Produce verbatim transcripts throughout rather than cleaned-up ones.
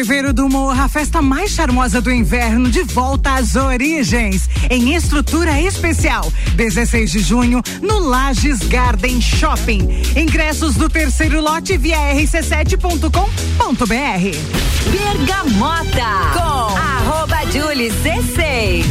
Entrevero do Morro, a festa mais charmosa do inverno, de volta às origens, em estrutura especial, dezesseis de junho, no Lages Garden Shopping. Ingressos do terceiro lote via erre cê sete ponto com ponto bê erre. Bergamota com arroba Julie C seis.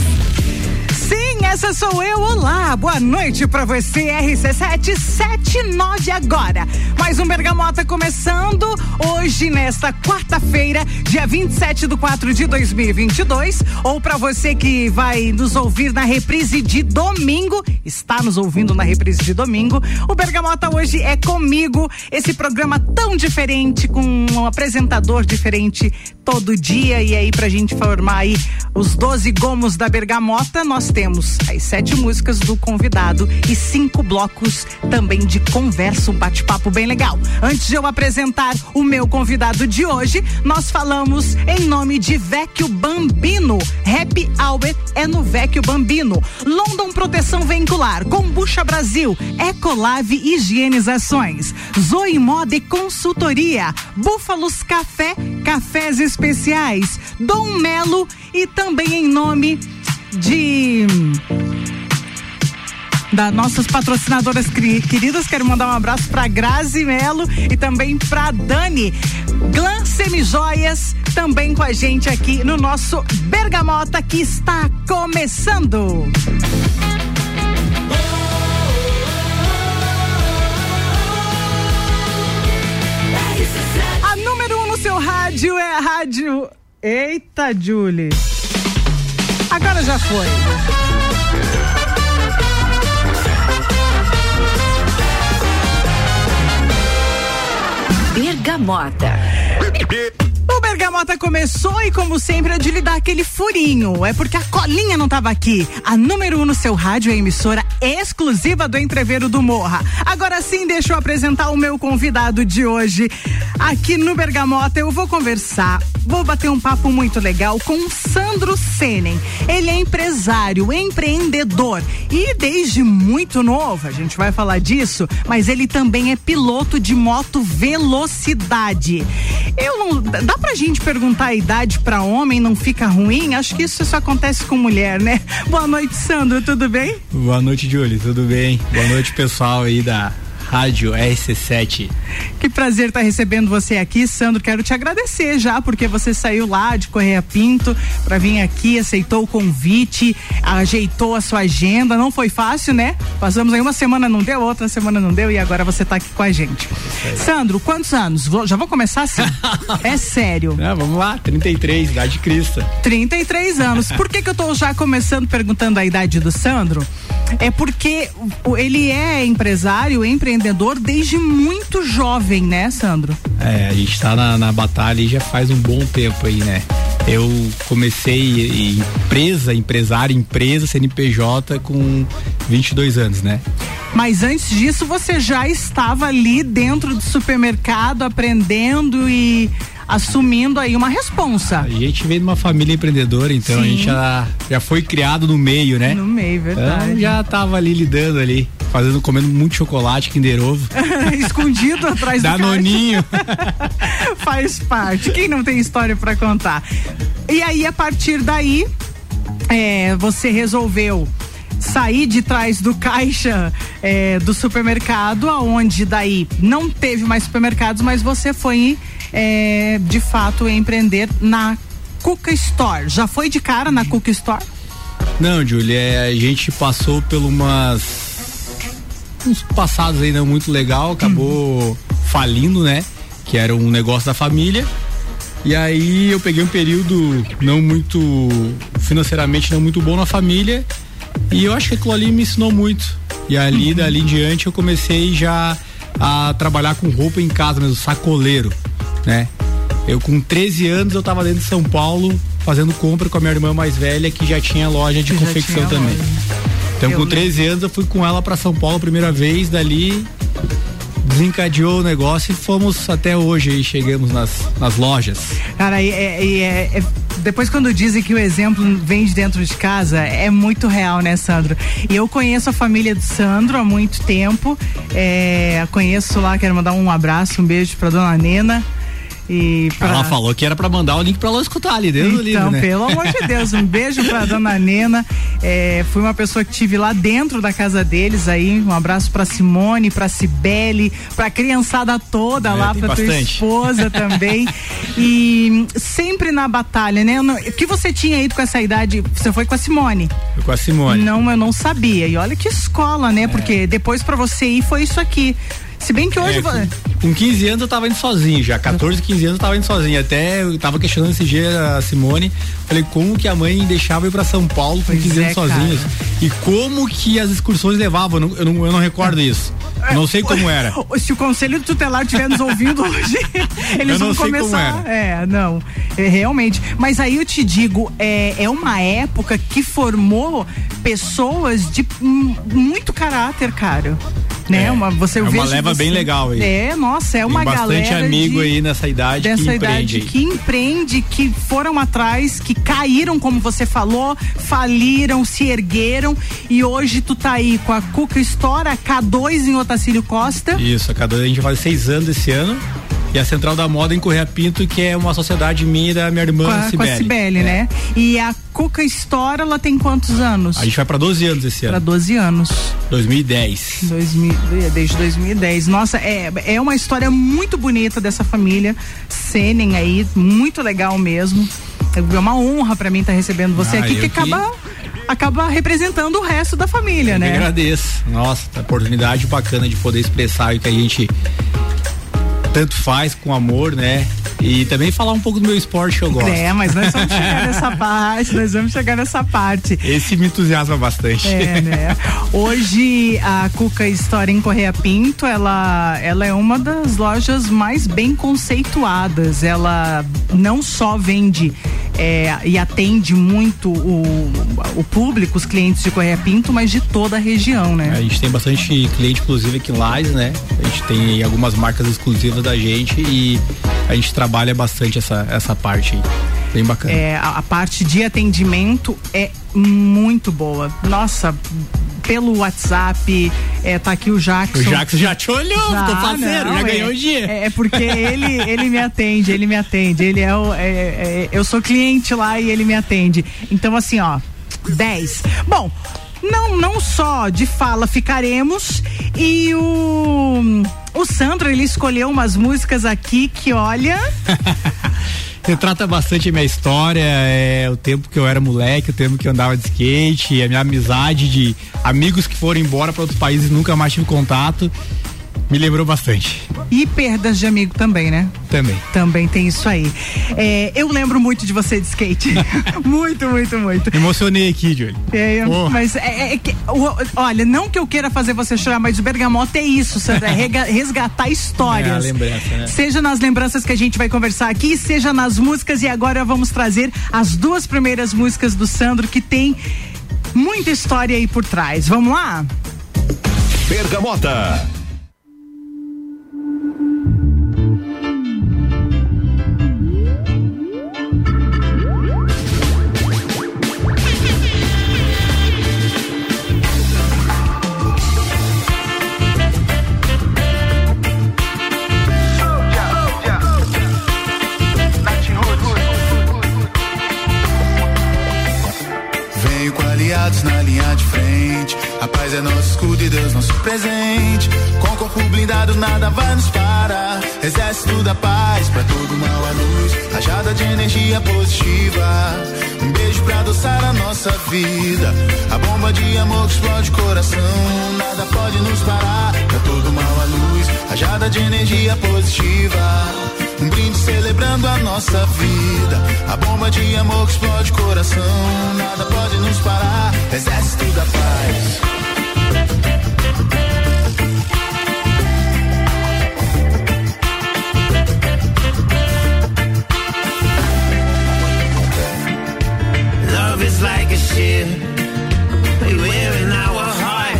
Sim, essa sou eu. Olá, boa noite pra você, erre cê sete setenta e nove agora. Mais um Bergamota começando hoje, nesta quarta-feira, dia vinte e sete de quatro de dois mil e vinte e dois. Ou pra você que vai nos ouvir na reprise de domingo, está nos ouvindo na reprise de domingo, o Bergamota hoje é comigo. Esse programa tão diferente, com um apresentador diferente todo dia. E aí, pra gente formar aí os doze gomos da Bergamota, nós temos. Temos as sete músicas do convidado e cinco blocos também de conversa, um bate-papo bem legal. Antes de eu apresentar o meu convidado de hoje, nós falamos em nome de Vecchio Bambino. Happy Hour é no Vecchio Bambino. London Proteção Veicular, Kombucha Brasil, Ecolave Higienizações, Zoe Moda e Consultoria, Búfalos Café, Cafés Especiais, Dom Melo e também em nome de das nossas patrocinadoras queridas, quero mandar um abraço para Grazi Melo e também para Dani. Glam Semijoias também com a gente aqui no nosso Bergamota, que está começando. A número um no seu rádio é a Rádio Eita, Julie. Agora já foi. Bergamota. O Bergamota começou e, como sempre, é de lhe dar aquele furinho. É porque a colinha não estava aqui. A número um no seu rádio é a emissora exclusiva do Entrevero do Morro. Agora sim, deixa eu apresentar o meu convidado de hoje. Aqui no Bergamota eu vou conversar, vou bater um papo muito legal com o Sandro Senen. Ele é empresário, empreendedor e desde muito novo, a gente vai falar disso, mas ele também é piloto de moto velocidade. Eu não, dá pra gente perguntar a idade pra homem, não fica ruim? Acho que isso só acontece com mulher, né? Boa noite, Sandro, tudo bem? Boa noite, Julie, tudo bem? Boa noite, pessoal aí da Rádio erre cê sete. Que prazer estar tá recebendo você aqui, Sandro. Quero te agradecer já, porque você saiu lá de Correia Pinto para vir aqui, aceitou o convite, ajeitou a sua agenda. Não foi fácil, né? Passamos aí uma semana, não deu, outra semana não deu, e agora você tá aqui com a gente. É. Sandro, quantos anos? Vou, já vou começar assim. É sério. Não, vamos lá, trinta e três, idade de Cristo. trinta e três anos. Por que que eu tô já começando perguntando a idade do Sandro? É porque ele é empresário, empreendedor, desde muito jovem, né, Sandro? É, a gente tá na, na batalha e já faz um bom tempo aí, né? Eu comecei empresa, empresário, empresa, C N P J com vinte e dois anos, né? Mas antes disso, você já estava ali dentro do supermercado aprendendo e assumindo aí uma responsa. A gente veio de uma família empreendedora, então Sim. a gente já, já foi criado no meio, né? No meio, verdade. Então, já tava ali lidando ali, fazendo, comendo muito chocolate, Kinder Ovo. Escondido atrás do Danoninho. Faz parte. Quem não tem história pra contar? E aí, a partir daí, é, você resolveu sair de trás do caixa é, do supermercado, aonde daí não teve mais supermercados, mas você foi É, de fato empreender na Cook Store. Já foi de cara na Cook Store? Não, Julie, a gente passou por umas uns passados aí não muito legal, acabou uhum. falindo, né? Que era um negócio da família. E aí eu peguei um período não muito, financeiramente não muito bom na família, e eu acho que aquilo ali me ensinou muito. E ali, uhum. dali em diante, eu comecei já a trabalhar com roupa em casa mesmo, sacoleiro, né? Eu com treze anos eu tava dentro de São Paulo fazendo compra com a minha irmã mais velha, que já tinha loja de confecção também. Loja. Então eu com treze anos eu fui com ela para São Paulo a primeira vez, dali desencadeou o negócio e fomos até hoje aí, chegamos nas, nas lojas. Cara, e é, é, é, depois quando dizem que o exemplo vem de dentro de casa, é muito real, né, Sandro? E eu conheço a família do Sandro há muito tempo, é, conheço lá, quero mandar um abraço, um beijo pra dona Nena, E pra... Ela falou que era pra mandar o link pra ela escutar ali, Deus do livro, né? Então, pelo amor de Deus, um beijo pra dona Nena. É, fui uma pessoa que tive lá dentro da casa deles aí, um abraço pra Simone, pra Cibele, pra criançada toda é, lá, pra bastante. Tua esposa também. E sempre na batalha, né? O que você tinha ido com essa idade? Você foi com a Simone? Foi com a Simone. Não, eu não sabia. E olha que escola, né? É. Porque depois pra você ir foi isso aqui. Se bem que hoje... É, com, com quinze anos eu tava indo sozinho já, quatorze, quinze anos eu tava indo sozinho, até eu tava questionando esse dia a Simone, falei como que a mãe deixava eu ir pra São Paulo com quinze anos sozinhos, e como que as excursões levavam, eu não, eu não recordo isso. Não sei como era. Se o conselho tutelar estiver nos ouvindo hoje, eles vão começar. É, não, é, realmente. Mas aí eu te digo, é, é uma época que formou pessoas de m- muito caráter, cara. Né? É uma, você é uma leva você, bem legal aí. É, nossa, é uma galera. Tem bastante galera amigo de, aí nessa idade dessa que empreende. Idade que empreende, que foram atrás, que caíram, como você falou, faliram, se ergueram. E hoje tu tá aí com a Cook Store, a K dois em Otacílio Costa. Isso, a K dois a gente faz seis anos esse ano. E a Central da Moda em Correia Pinto, que é uma sociedade minha e da minha irmã, com a, Cibele. Com a Cibele, é. Né? E a Cook Store, ela tem quantos anos? A gente vai pra doze anos esse ano. Pra doze anos. dois mil e dez. dois mil, desde dois mil e dez. Nossa, é, é uma história muito bonita dessa família Senen aí, muito legal mesmo. É uma honra pra mim estar tá recebendo você ah, aqui, que, que acaba... acaba representando o resto da família, eu né? Eu agradeço. Nossa, a oportunidade bacana de poder expressar o que a gente tanto faz com amor, né? E também falar um pouco do meu esporte que eu gosto. É, mas nós vamos chegar nessa parte, nós vamos chegar nessa parte. Esse me entusiasma bastante. É, né? Hoje a Cook Store em Correia Pinto, ela, ela é uma das lojas mais bem conceituadas. Ela não só vende é, e atende muito o, o público, os clientes de Correia Pinto, mas de toda a região, né? A gente tem bastante cliente, inclusive aqui em Lages, né? A gente tem algumas marcas exclusivas da gente e a gente trabalha bastante essa, essa parte aí. Bem bacana. É, a, a parte de atendimento é muito boa. Nossa, pelo WhatsApp, é, tá aqui o Jackson. O Jackson já te olhou, já, ficou parceiro, não, já é, ganhou o dia. É, é porque ele, ele me atende, ele me atende. Ele é, o, é, é eu sou cliente lá e ele me atende. Então, assim, ó, dez. Bom, não, não só de fala ficaremos e o... O Sandro, ele escolheu umas músicas aqui que, olha... Retrata bastante a minha história, é, o tempo que eu era moleque, o tempo que eu andava de skate, a minha amizade de amigos que foram embora para outros países e nunca mais tive contato. Me lembrou bastante. E perdas de amigo também, né? Também. Também tem isso aí. É, eu lembro muito de você de skate. Muito, muito, muito. Me emocionei aqui, Júlio. É, oh. Mas, é, é que, olha, não que eu queira fazer você chorar, mas o Bergamota é isso, Sandra, é resgatar histórias. É a lembrança, né? Seja nas lembranças que a gente vai conversar aqui, seja nas músicas, e agora vamos trazer as duas primeiras músicas do Sandro, que tem muita história aí por trás. Vamos lá? Bergamota. Na linha de frente, a paz é nosso escudo e Deus nosso presente. Com corpo blindado nada vai nos parar. Exército da paz, pra todo mal a luz, rajada de energia positiva. Um beijo pra adoçar a nossa vida, a bomba de amor que explode o coração. Nada pode nos parar, pra todo mal a luz, rajada de energia positiva. Um brinde celebrando a nossa vida, a bomba de amor que explode o coração. Nada pode nos parar, exército da paz. Love is like a ship we wear in our heart.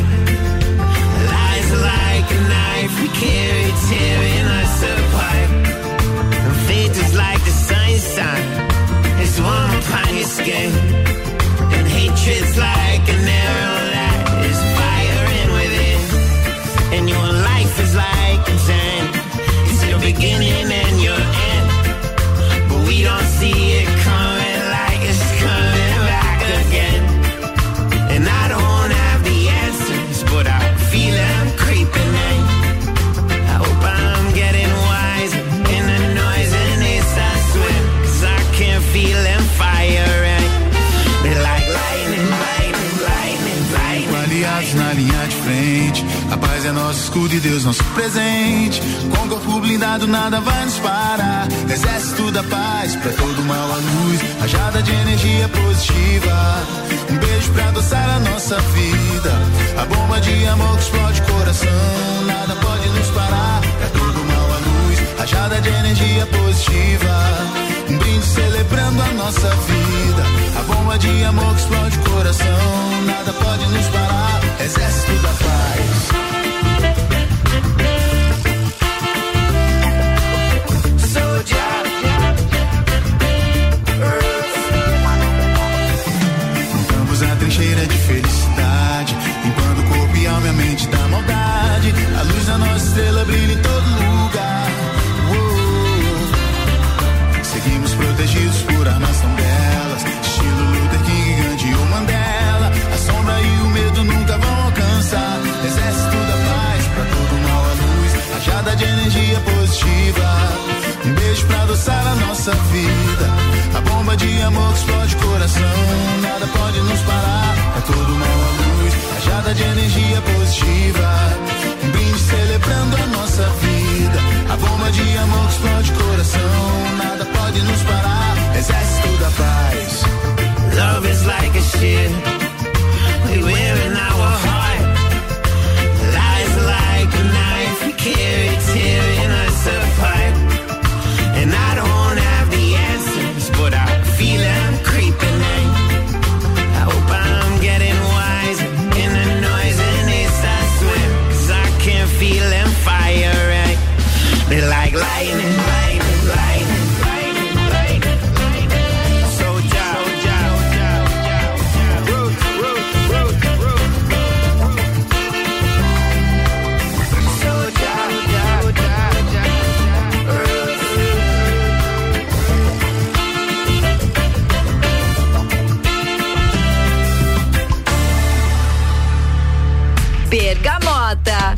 Lies are like a knife we carry tearing us apart. Faith is like the sun sign, it's warm upon your skin. And hatred's like an arrow that is firing. escudo e Deus nosso presente. Com o corpo blindado nada vai nos parar. Exército da paz, pra todo mal a luz, rajada de energia positiva. Um beijo pra adoçar a nossa vida. A bomba de amor que explode o coração. Nada pode nos parar, pra todo mal a luz, rajada de energia positiva. Um brinde celebrando a nossa vida. A bomba de amor que explode o coração. Nada pode nos parar. Exército da paz. Soldier. Montamos a trincheira de felicidade, limpando o corpo e alma e a mente da maldade. A luz da nossa estrela brilha em todo lugar. Seguimos protegidos por armas tão belas, estilo Luther King, Gandhi ou Mandela. A sombra e o medo nunca vão alcançar. Exército da paz, pra todo mal a luz, rajada de energia positiva. Um beijo pra adoçar a nossa vida. A bomba de amor que explode o coração. Nada pode nos parar, pra todo mal a luz, rajada de energia positiva. Um brinde celebrando a nossa vida. A bomba de amor que explode o coração. Nada pode nos parar. Exército da paz. Love is like a shit we wear in our heart. Lies like a knife we carry tearing us apart. And I don't have the answers, but I feel I'm creeping in. I hope I'm getting wiser in the noise and it's I swim. Cause I can feel them fire right. They're like lightning, lightning, lightning. Bergamota.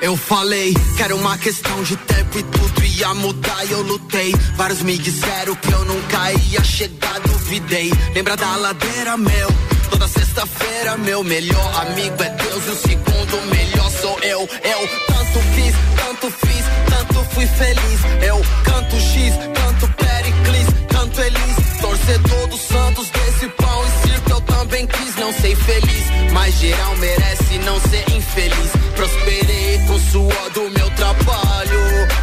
Eu falei que era uma questão de tempo e tudo ia mudar e eu lutei. Vários me disseram que eu nunca ia chegar, duvidei. Lembra da ladeira, meu? Toda sexta-feira, meu melhor amigo é Deus e o segundo melhor sou eu. Eu tanto fiz, tanto fiz, tanto fui feliz. Eu canto X, canto Pericles, canto Elis. Torcedor dos Santos, desse pão e circo eu também quis. Não sei feliz, mas geral merece não ser infeliz. Prosperei com o suor do meu trabalho.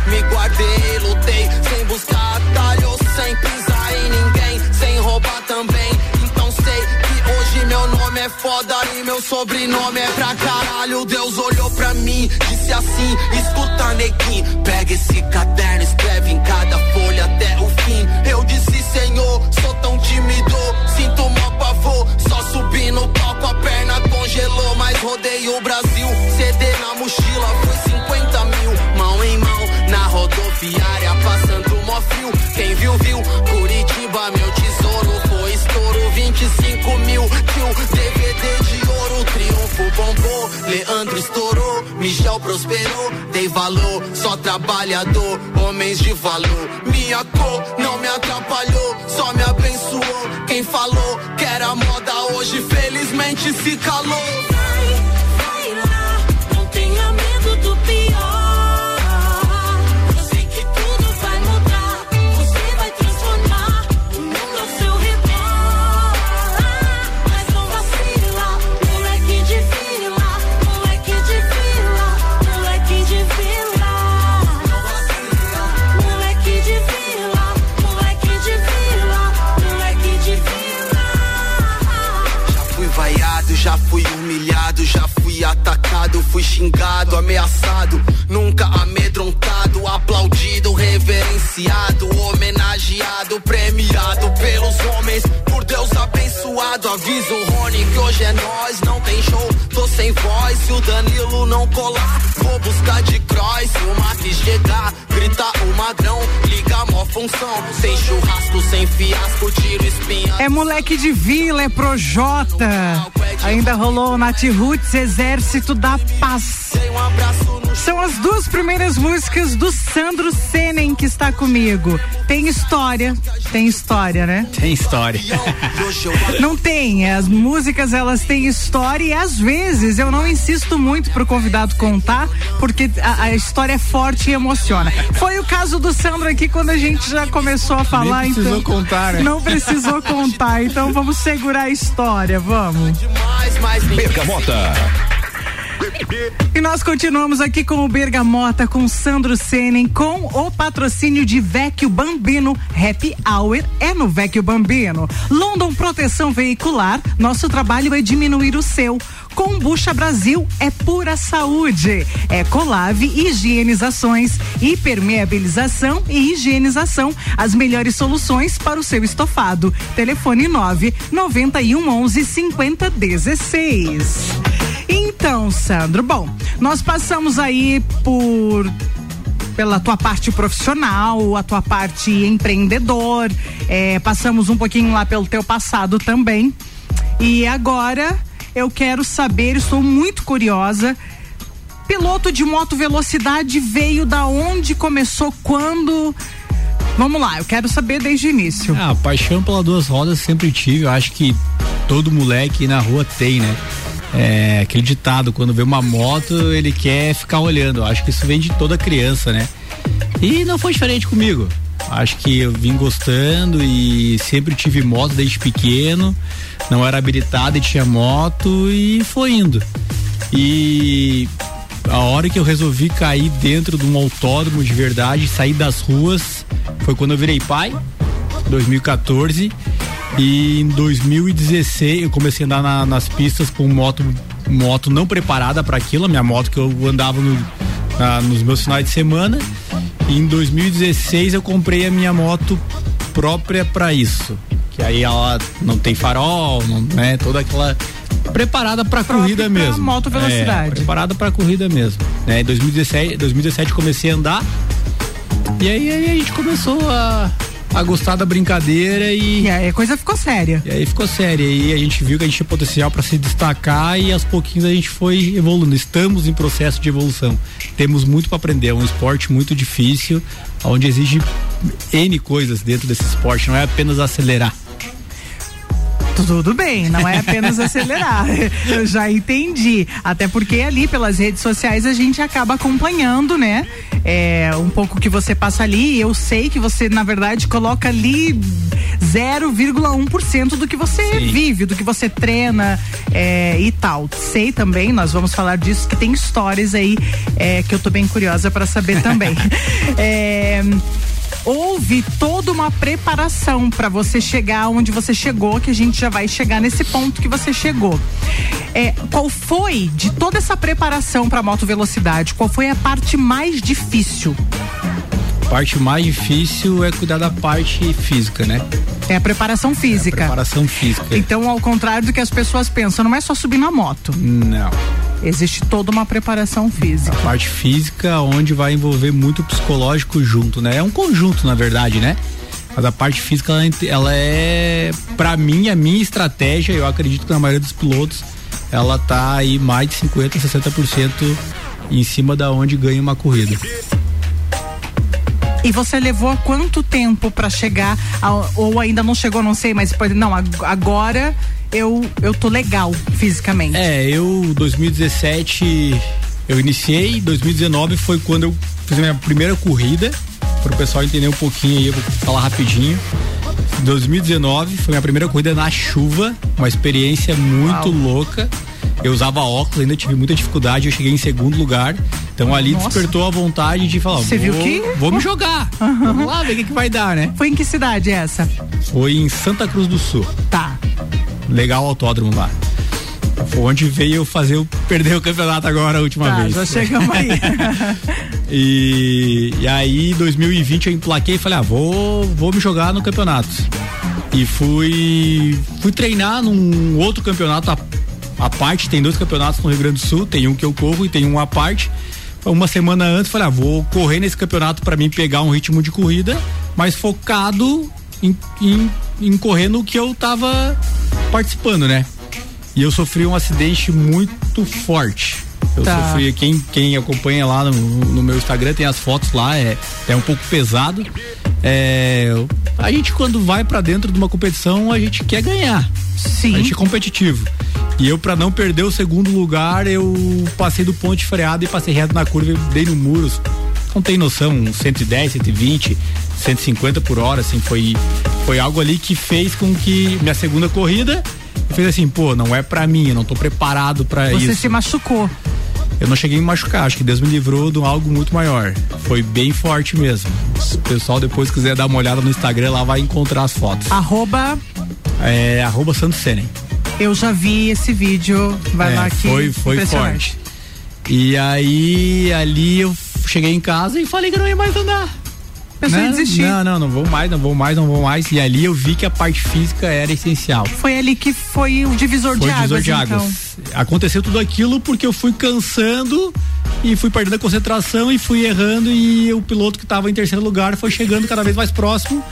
Me guardei, lutei, sem buscar atalho, sem pisar em ninguém, sem roubar também. Então sei. Meu nome é foda e meu sobrenome é pra caralho. Deus olhou pra mim, disse assim, escuta neguinho, pega esse caderno, escreve em cada folha até o fim. Eu disse, Senhor, sou tão tímido, sinto mó pavor, só subi no palco, a perna congelou, mas rodei o Brasil, C D na mochila, foi cinquenta mil, mão em mão, na rodoviária, passando mó fio, quem viu, viu, Curitiba, meu tesouro, foi estouro, vinte e cinco mil, tio, D V D de ouro, triunfo bombou, Leandro estourou, Michel prosperou, dei valor, só trabalhador, homens de valor, minha cor não me atrapalhou, só me abençoou, quem falou que era moda hoje, felizmente se calou. Vai, vai lá, não tenha medo do pior. Já fui humilhado, já fui atacado, fui xingado, ameaçado, nunca amedrontado, aplaudido, reverenciado, homenageado, premiado pelos homens, por Deus abençoado. Avisa o Rony que hoje é nós, não tem show, tô sem voz, se o Danilo não colar, vou buscar de cross, se o Mac chegar, grita o madrão, liga a mó função, sem churrasco, sem fiasco, tiro espinha. É moleque de vila, é Projota. Ainda rolou o Nath Roots, Exército da Paz. São as duas primeiras músicas do Sandro Senen que está comigo. Tem história, tem história, né? Tem história. Não tem, as músicas elas têm história e às vezes eu não insisto muito pro convidado contar, porque a, a história é forte e emociona. Foi o caso do Sandro aqui quando a gente já começou a falar. Nem precisou então, contar, né? Não precisou contar, então vamos segurar a história, vamos. Bergamota. E nós continuamos aqui com o Bergamota, com o Sandro Senen, com o patrocínio de Vecchio Bambino. Happy Hour é no Vecchio Bambino. London Proteção Veicular, nosso trabalho é diminuir o seu. Kombucha Brasil é pura saúde. Ecolave Higienizações, hipermeabilização e higienização, as melhores soluções para o seu estofado. Telefone nove nove um um um cinco zero um seis. Então, Sandro, bom, nós passamos aí por pela tua parte profissional, a tua parte empreendedor, é, passamos um pouquinho lá pelo teu passado também. E agora eu quero saber, estou muito curiosa, piloto de moto velocidade veio da onde, começou, quando? Vamos lá, eu quero saber desde o início. Ah, paixão pelas duas rodas sempre tive, eu acho que todo moleque na rua tem, né? É, aquele ditado, quando vê uma moto ele quer ficar olhando, eu acho que isso vem de toda criança, né? E não foi diferente comigo, acho que eu vim gostando e sempre tive moto desde pequeno, não era habilitado e tinha moto e foi indo. E a hora que eu resolvi cair dentro de um autódromo de verdade, sair das ruas, foi quando eu virei pai, dois mil e quatorze. E em dois mil e dezesseis eu comecei a andar na, nas pistas com moto, moto não preparada para aquilo, a minha moto que eu andava no, na, nos meus finais de semana. E em dois mil e dezesseis eu comprei a minha moto própria para isso, que aí ela não tem farol, não, né? Toda aquela preparada para corrida mesmo. Moto velocidade. É, preparada para corrida mesmo. Né? Em dois mil e dezessete comecei a andar e aí, aí a gente começou a a gostar da brincadeira e... E aí a coisa ficou séria. E aí ficou séria, e a gente viu que a gente tinha potencial para se destacar e aos pouquinhos a gente foi evoluindo, estamos em processo de evolução, temos muito para aprender, é um esporte muito difícil, onde exige N coisas dentro desse esporte, não é apenas acelerar. Tudo bem, não é apenas acelerar, eu já entendi, até porque ali pelas redes sociais a gente acaba acompanhando, né, é, um pouco que você passa ali, eu sei que você na verdade coloca ali zero vírgula um por cento do que você Sim. vive, do que você treina, é, e tal, sei também, nós vamos falar disso, que tem stories aí, é, que eu tô bem curiosa pra saber também. É... Houve toda uma preparação para você chegar onde você chegou, que a gente já vai chegar nesse ponto que você chegou. É, qual foi, de toda essa preparação para moto velocidade, qual foi a parte mais difícil? A parte mais difícil é cuidar da parte física, né? É a preparação física. É a preparação física. Então, ao contrário do que as pessoas pensam, não é só subir na moto. Não. Existe toda uma preparação física. A parte física, onde vai envolver muito psicológico junto, né? É um conjunto, na verdade, né? Mas a parte física, ela, ela é, pra mim, a minha estratégia, eu acredito que na maioria dos pilotos, ela tá aí mais de cinquenta, sessenta por cento em cima da onde ganha uma corrida. E você levou quanto tempo pra chegar, a, ou ainda não chegou, não sei, mas pode, não, agora... Eu, eu tô legal fisicamente. É, eu dois mil e dezessete eu iniciei, dois mil e dezenove foi quando eu fiz a minha primeira corrida, pro pessoal entender um pouquinho aí, eu vou falar rapidinho. dois mil e dezenove foi minha primeira corrida na chuva, uma experiência muito Uau. louca. Eu usava óculos, ainda tive muita dificuldade, eu cheguei em segundo lugar. Então ali Nossa. despertou a vontade de falar, Você viu que? vou me jogar, uhum. vamos lá ver o que, que vai dar, né? Foi em que cidade essa? Foi em Santa Cruz do Sul. Tá. Legal o autódromo lá. Foi onde veio eu fazer eu perder o campeonato agora a última tá, vez. Já chegamos aí. e, e aí, em dois mil e vinte, eu emplaquei e falei, ah, vou, vou me jogar no campeonato. E fui, fui treinar num outro campeonato a, a parte, tem dois campeonatos no Rio Grande do Sul, tem um que eu corro e tem um à parte. Uma semana antes, falei, ah, vou correr nesse campeonato pra mim pegar um ritmo de corrida, mas focado em, em, em correr no que eu tava participando, né? E eu sofri um acidente muito forte. Eu tá. sofri, quem, quem acompanha lá no, no meu Instagram, tem as fotos lá, é, é um pouco pesado. É, a gente, quando vai pra dentro de uma competição, a gente quer ganhar. Sim. A gente é competitivo. E eu, pra não perder o segundo lugar, eu passei do ponto de freada e passei reto na curva e dei no muro. Não tem noção, cento e dez, cento e vinte, cento e cinquenta por hora, assim, foi, foi algo ali que fez com que minha segunda corrida fez assim, pô, não é pra mim, eu não tô preparado pra isso. Você se machucou. Eu não cheguei a me machucar, acho que Deus me livrou de algo muito maior. Foi bem forte mesmo. Se o pessoal depois quiser dar uma olhada no Instagram, lá vai encontrar as fotos. Arroba... É, arroba Sandro Senen. Eu já vi esse vídeo, vai é, lá que foi, foi forte. E aí, ali eu cheguei em casa e falei que não ia mais andar. Pensei em desistir. Não, não, não vou mais, não vou mais, não vou mais. E ali eu vi que a parte física era essencial. Foi ali que foi o divisor foi de águas. Foi o divisor de águas. Então. Aconteceu tudo aquilo porque eu fui cansando e fui perdendo a concentração e fui errando. E o piloto que estava em terceiro lugar foi chegando cada vez mais próximo.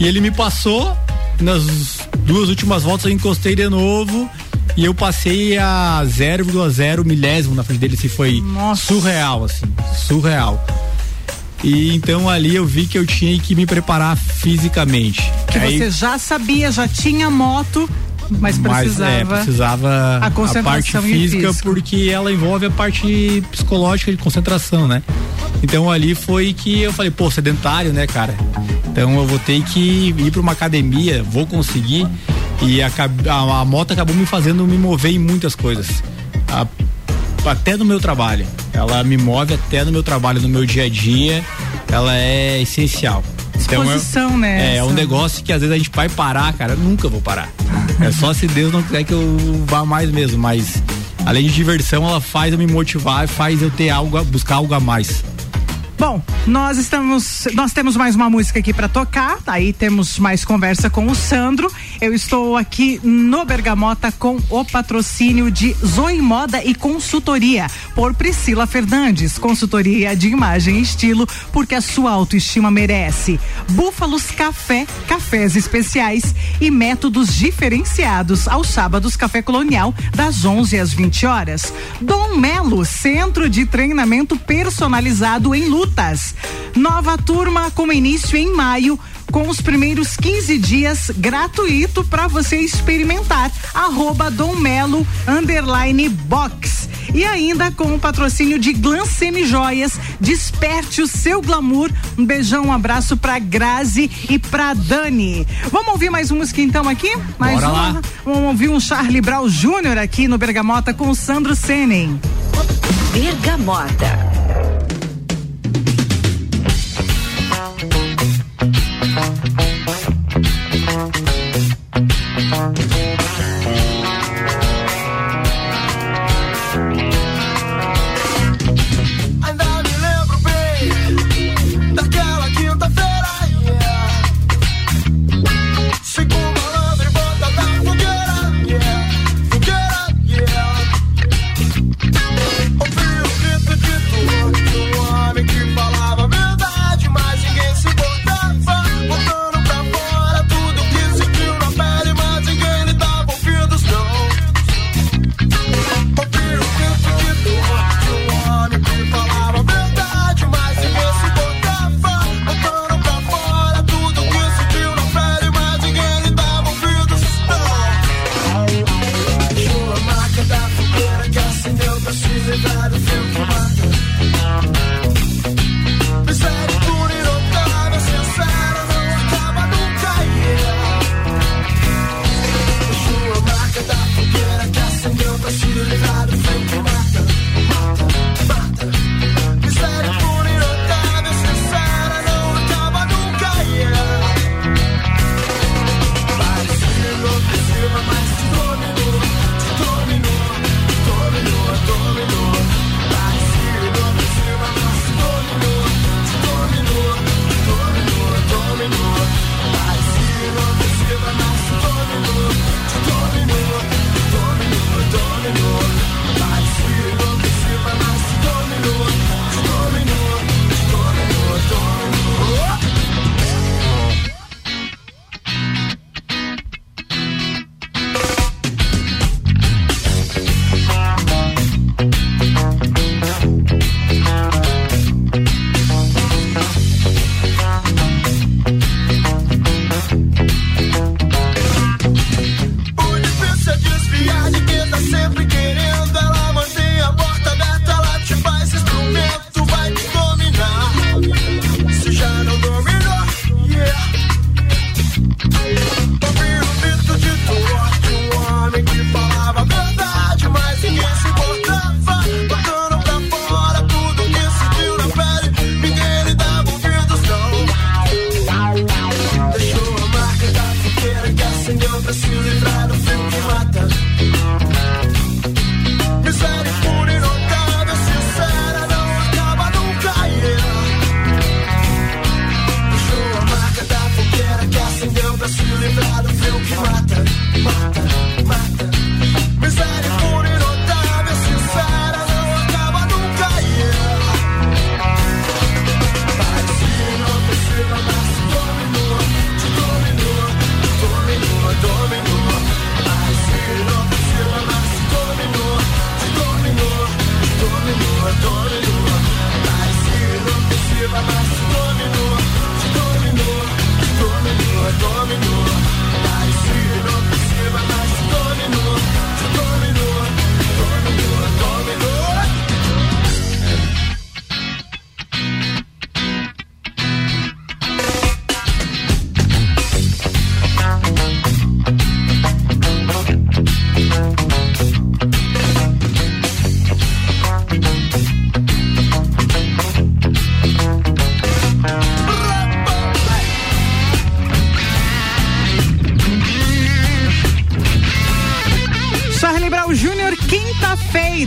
E ele me passou. Nas duas últimas voltas eu encostei de novo. E eu passei a zero vírgula zero milésimo na frente dele, assim, foi Nossa. surreal, assim, surreal. E então ali eu vi que eu tinha que me preparar fisicamente. Que aí, você já sabia, já tinha moto, mas, mas precisava. É, precisava a concentração, a parte física, porque ela envolve a parte psicológica de concentração, né? Então ali foi que eu falei, pô, sedentário, né, cara? Então eu vou ter que ir pra uma academia, vou conseguir. E a, a, a moto acabou me fazendo me mover em muitas coisas, a, até no meu trabalho. Ela me move até no meu trabalho, no meu dia a dia. Ela é essencial. Disposição, então, é, né? É, é um negócio que às vezes a gente vai parar, cara. Eu nunca vou parar. É só se Deus não quiser que eu vá mais mesmo. Mas além de diversão, ela faz eu me motivar, faz eu ter algo, buscar algo a mais. Bom, nós estamos, nós temos mais uma música aqui para tocar, aí temos mais conversa com o Sandro. Eu estou aqui no Bergamota com o patrocínio de Zoe Moda e Consultoria, por Priscila Fernandes, consultoria de imagem e estilo, porque a sua autoestima merece. Búfalos Café, cafés especiais e métodos diferenciados, aos sábados, Café Colonial, das onze às vinte horas. Dom Melo, centro de treinamento personalizado em luta. Nova turma com início em maio, com os primeiros quinze dias gratuito para você experimentar. Arroba Dom Melo underline box. E ainda com o patrocínio de Glam Semijoias, desperte o seu glamour. Um beijão, um abraço pra Grazi e pra Dani. Vamos ouvir mais música então aqui? Mais Bora uma. Lá. Vamos ouvir um Charlie Brown Júnior aqui no Bergamota com o Sandro Senen. Bergamota. Esse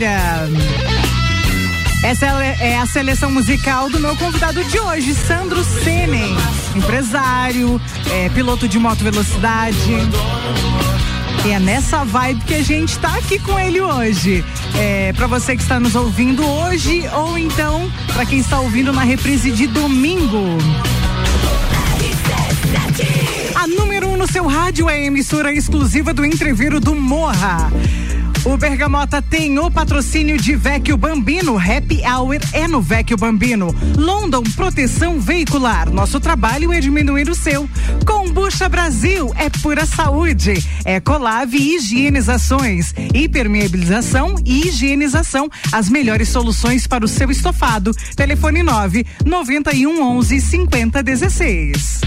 Oliveira. Essa é a seleção musical do meu convidado de hoje, Sandro Senen, empresário, é, piloto de moto velocidade. E é nessa vibe que a gente tá aqui com ele hoje. É, pra você que está nos ouvindo hoje, ou então pra quem está ouvindo na reprise de domingo. A número um no seu rádio é a emissora exclusiva do Entrevero do Morro. O Bergamota tem o patrocínio de Vecchio Bambino, Happy Hour é no Vecchio Bambino. London Proteção Veicular, nosso trabalho é diminuir o seu. Kombucha Brasil, é pura saúde. Ecolave Higienizações, hipermeabilização e higienização, as melhores soluções para o seu estofado. Telefone nove noventa e um onze cinquenta dezesseis.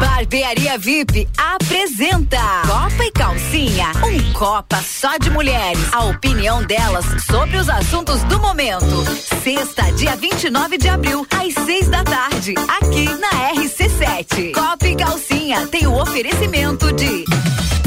Barbearia V I P apresenta Copa e Calcinha, um Copa só de mulheres, a opinião delas sobre os assuntos do momento. Sexta, dia vinte e nove de abril, às seis da tarde, aqui na R C sete. Copa e Calcinha tem o oferecimento de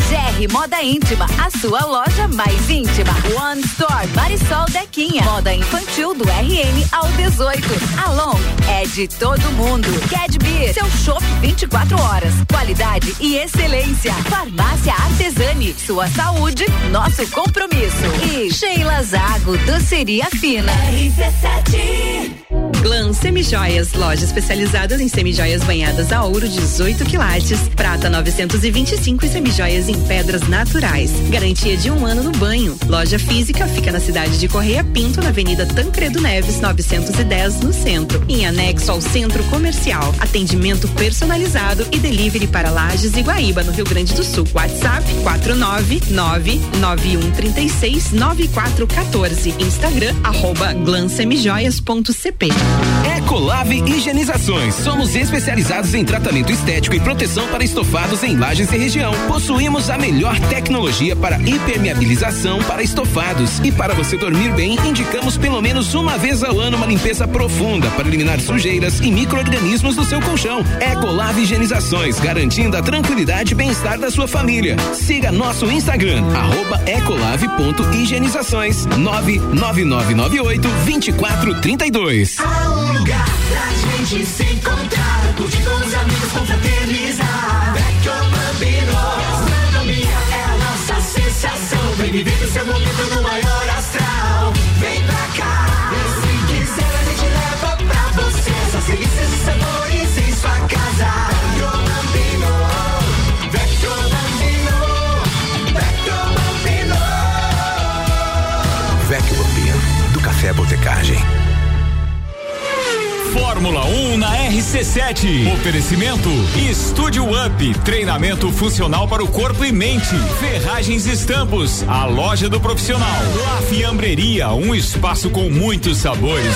G R Moda Íntima, a sua loja mais íntima. One Store, Marisol Dequinha. Moda infantil do R N ao dezoito. Alon, é de todo mundo. Cad Beer, seu chopp vinte e quatro horas. Qualidade e excelência. Farmácia Artesani, sua saúde, nosso compromisso. E Sheila Zago, doceria fina. R C sete. Glam Semijoias, loja especializada em semijoias banhadas a ouro dezoito quilates, prata novecentos e vinte e cinco e semijoias em pedras naturais. Garantia de um ano no banho. Loja física fica na cidade de Correia Pinto, na Avenida Tancredo Neves, novecentos e dez, no centro, em anexo ao Centro Comercial. Atendimento personalizado e delivery para Lages e Guaíba, no Rio Grande do Sul. WhatsApp quatro nove nove nove um três seis nove quatro um quatro. Instagram arroba glam semijoias ponto c p. Ecolave Higienizações. Somos especializados em tratamento estético e proteção para estofados em Lages e região. Possuímos a melhor tecnologia para hipermeabilização para estofados. E para você dormir bem, indicamos pelo menos uma vez ao ano uma limpeza profunda para eliminar sujeiras e micro-organismos do seu colchão. Ecolave Higienizações, garantindo a tranquilidade e bem-estar da sua família. Siga nosso Instagram, arroba ecolave ponto higienizações, nove nove nove nove oito, dois quatro três dois. Há um lugar pra gente se encontrar, curtir com os amigos, confraternizar. Vecchio Bambino, gastronomia é a nossa sensação. Vem viver o seu momento no maior astral. Vem pra cá, e se quiser a gente leva pra você. Só delícias e sabores em sua casa. Vecchio Bambino, Vecchio Bambino, Vecchio Bambino. Vecchio Bambino, do Café Botecagem. Fórmula um na R C sete. Oferecimento Estúdio Up, treinamento funcional para o corpo e mente. Ferragens e Estampos, a loja do profissional. La Fiambreria, um espaço com muitos sabores.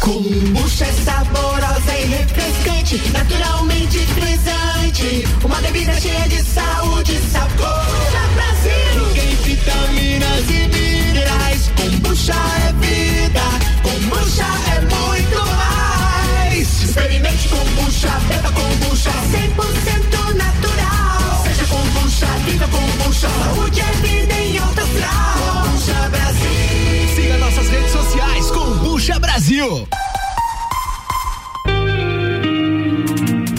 Kombucha é saborosa e refrescante, naturalmente frisante, uma bebida cheia de saúde e sabor. Brasil tem vitaminas e minerais. Kombucha é vida, kombucha é muito mais. Experimente kombucha, beba kombucha, cem por cento natural. Seja kombucha, viva kombucha, saúde é vida em alta astral. Kombucha Brasil. Siga nossas redes sociais, Kombucha Brasil.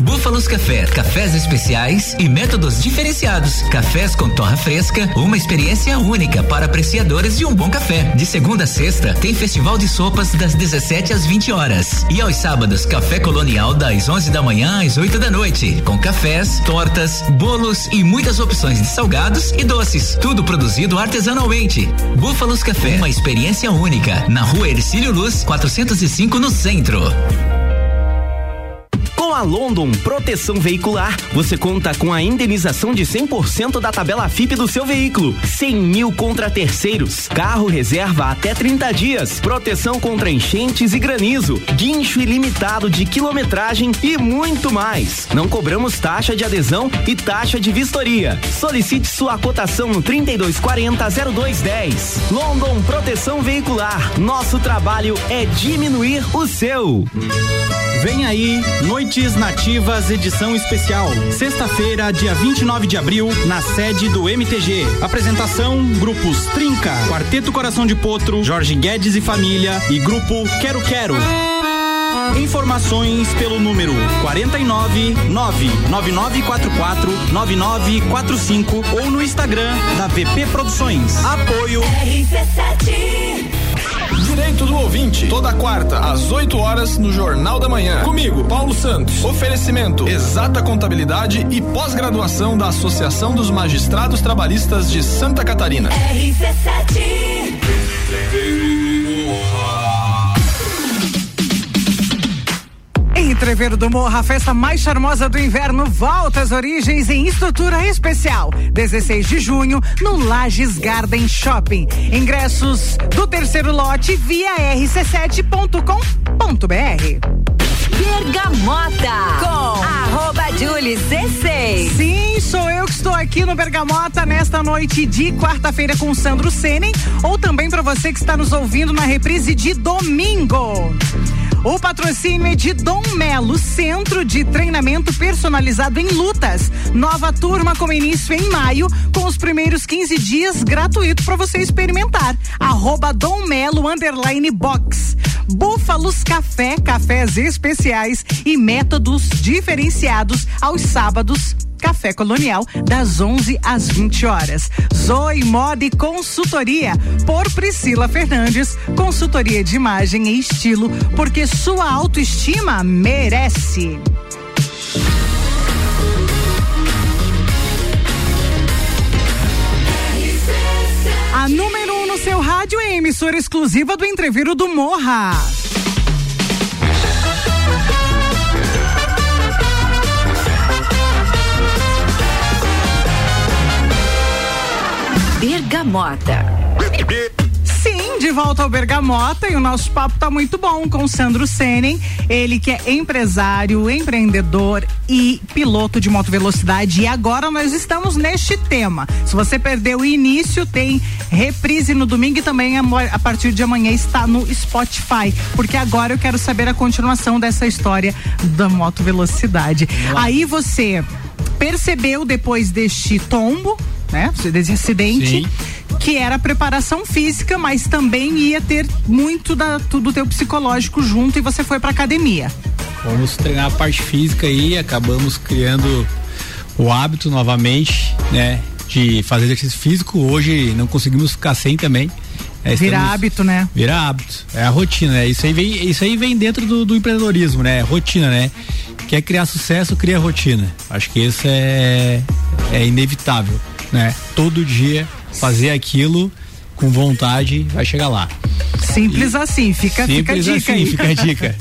Búfalos Café, cafés especiais e métodos diferenciados. Cafés com torra fresca, uma experiência única para apreciadores de um bom café. De segunda a sexta, tem festival de sopas das dezessete às vinte horas. E aos sábados, café colonial das onze da manhã às oito da noite. Com cafés, tortas, bolos e muitas opções de salgados e doces. Tudo produzido artesanalmente. Búfalos Café, uma experiência única. Na rua Ercílio Luz, quatrocentos e cinco, no centro. a London Proteção Veicular, você conta com a indenização de cem por cento da tabela F I P do seu veículo, cem mil contra terceiros, carro reserva até trinta dias, proteção contra enchentes e granizo, guincho ilimitado de quilometragem e muito mais. Não cobramos taxa de adesão e taxa de vistoria. Solicite sua cotação no trinta e dois quarenta, zero dois dez. London Proteção Veicular, nosso trabalho é diminuir o seu. Vem aí, Noites Nativas edição especial, sexta-feira, dia vinte e nove de abril, na sede do M T G. Apresentação, grupos Trinca, Quarteto Coração de Potro, Jorge Guedes e Família e grupo Quero Quero. Informações pelo número quarenta e nove, nove nove nove quatro quatro, nove nove quatro cinco ou no Instagram da V P Produções. Apoio R C sete. Direito do ouvinte, toda quarta às oito horas no Jornal da Manhã. Comigo, Paulo Santos. Oferecimento Exata Contabilidade e pós-graduação da Associação dos Magistrados Trabalhistas de Santa Catarina. R C sete. Entrevero do Morro, a festa mais charmosa do inverno volta às origens em estrutura especial. dezesseis de junho, no Lages Garden Shopping. Ingressos do terceiro lote via R C sete ponto com ponto B R. Bergamota com arroba Julie C seis. Sim, sou eu que estou aqui no Bergamota nesta noite de quarta-feira com Sandro Senen, ou também para você que está nos ouvindo na reprise de domingo. O patrocínio é de Dom Melo, Centro de Treinamento Personalizado em Lutas. Nova turma com início em maio, com os primeiros quinze dias gratuito para você experimentar. Arroba Dom Melo underline box. Búfalos Café, cafés especiais e métodos diferenciados aos sábados. Café Colonial, das onze às vinte horas. Zoe Moda Consultoria, por Priscila Fernandes, consultoria de imagem e estilo, porque sua autoestima merece. A número um no seu rádio é a emissora exclusiva do Entrevero do Morro. Bergamota. Sim, de volta ao Bergamota, e o nosso papo tá muito bom com o Sandro Senen, ele que é empresário, empreendedor e piloto de moto velocidade, e agora nós estamos neste tema. Se você perdeu o início, tem reprise no domingo e também a partir de amanhã está no Spotify, porque agora eu quero saber a continuação dessa história da moto velocidade. Uau. Aí você percebeu depois deste tombo, né, desse acidente, sim, que era preparação física, mas também ia ter muito da, do teu psicológico junto, e você foi pra academia. Vamos treinar a parte física e acabamos criando o hábito novamente, né, de fazer exercício físico. Hoje não conseguimos ficar sem também. É, vira hábito, né? Vira hábito, é a rotina, né? Isso aí vem, isso aí vem dentro do, do empreendedorismo, né? Rotina, né? Quer criar sucesso, cria rotina. Acho que isso é, é inevitável, né? Todo dia fazer aquilo com vontade, vai chegar lá. Simples e, assim, fica, simples fica a dica. Simples assim, aí. Fica a dica.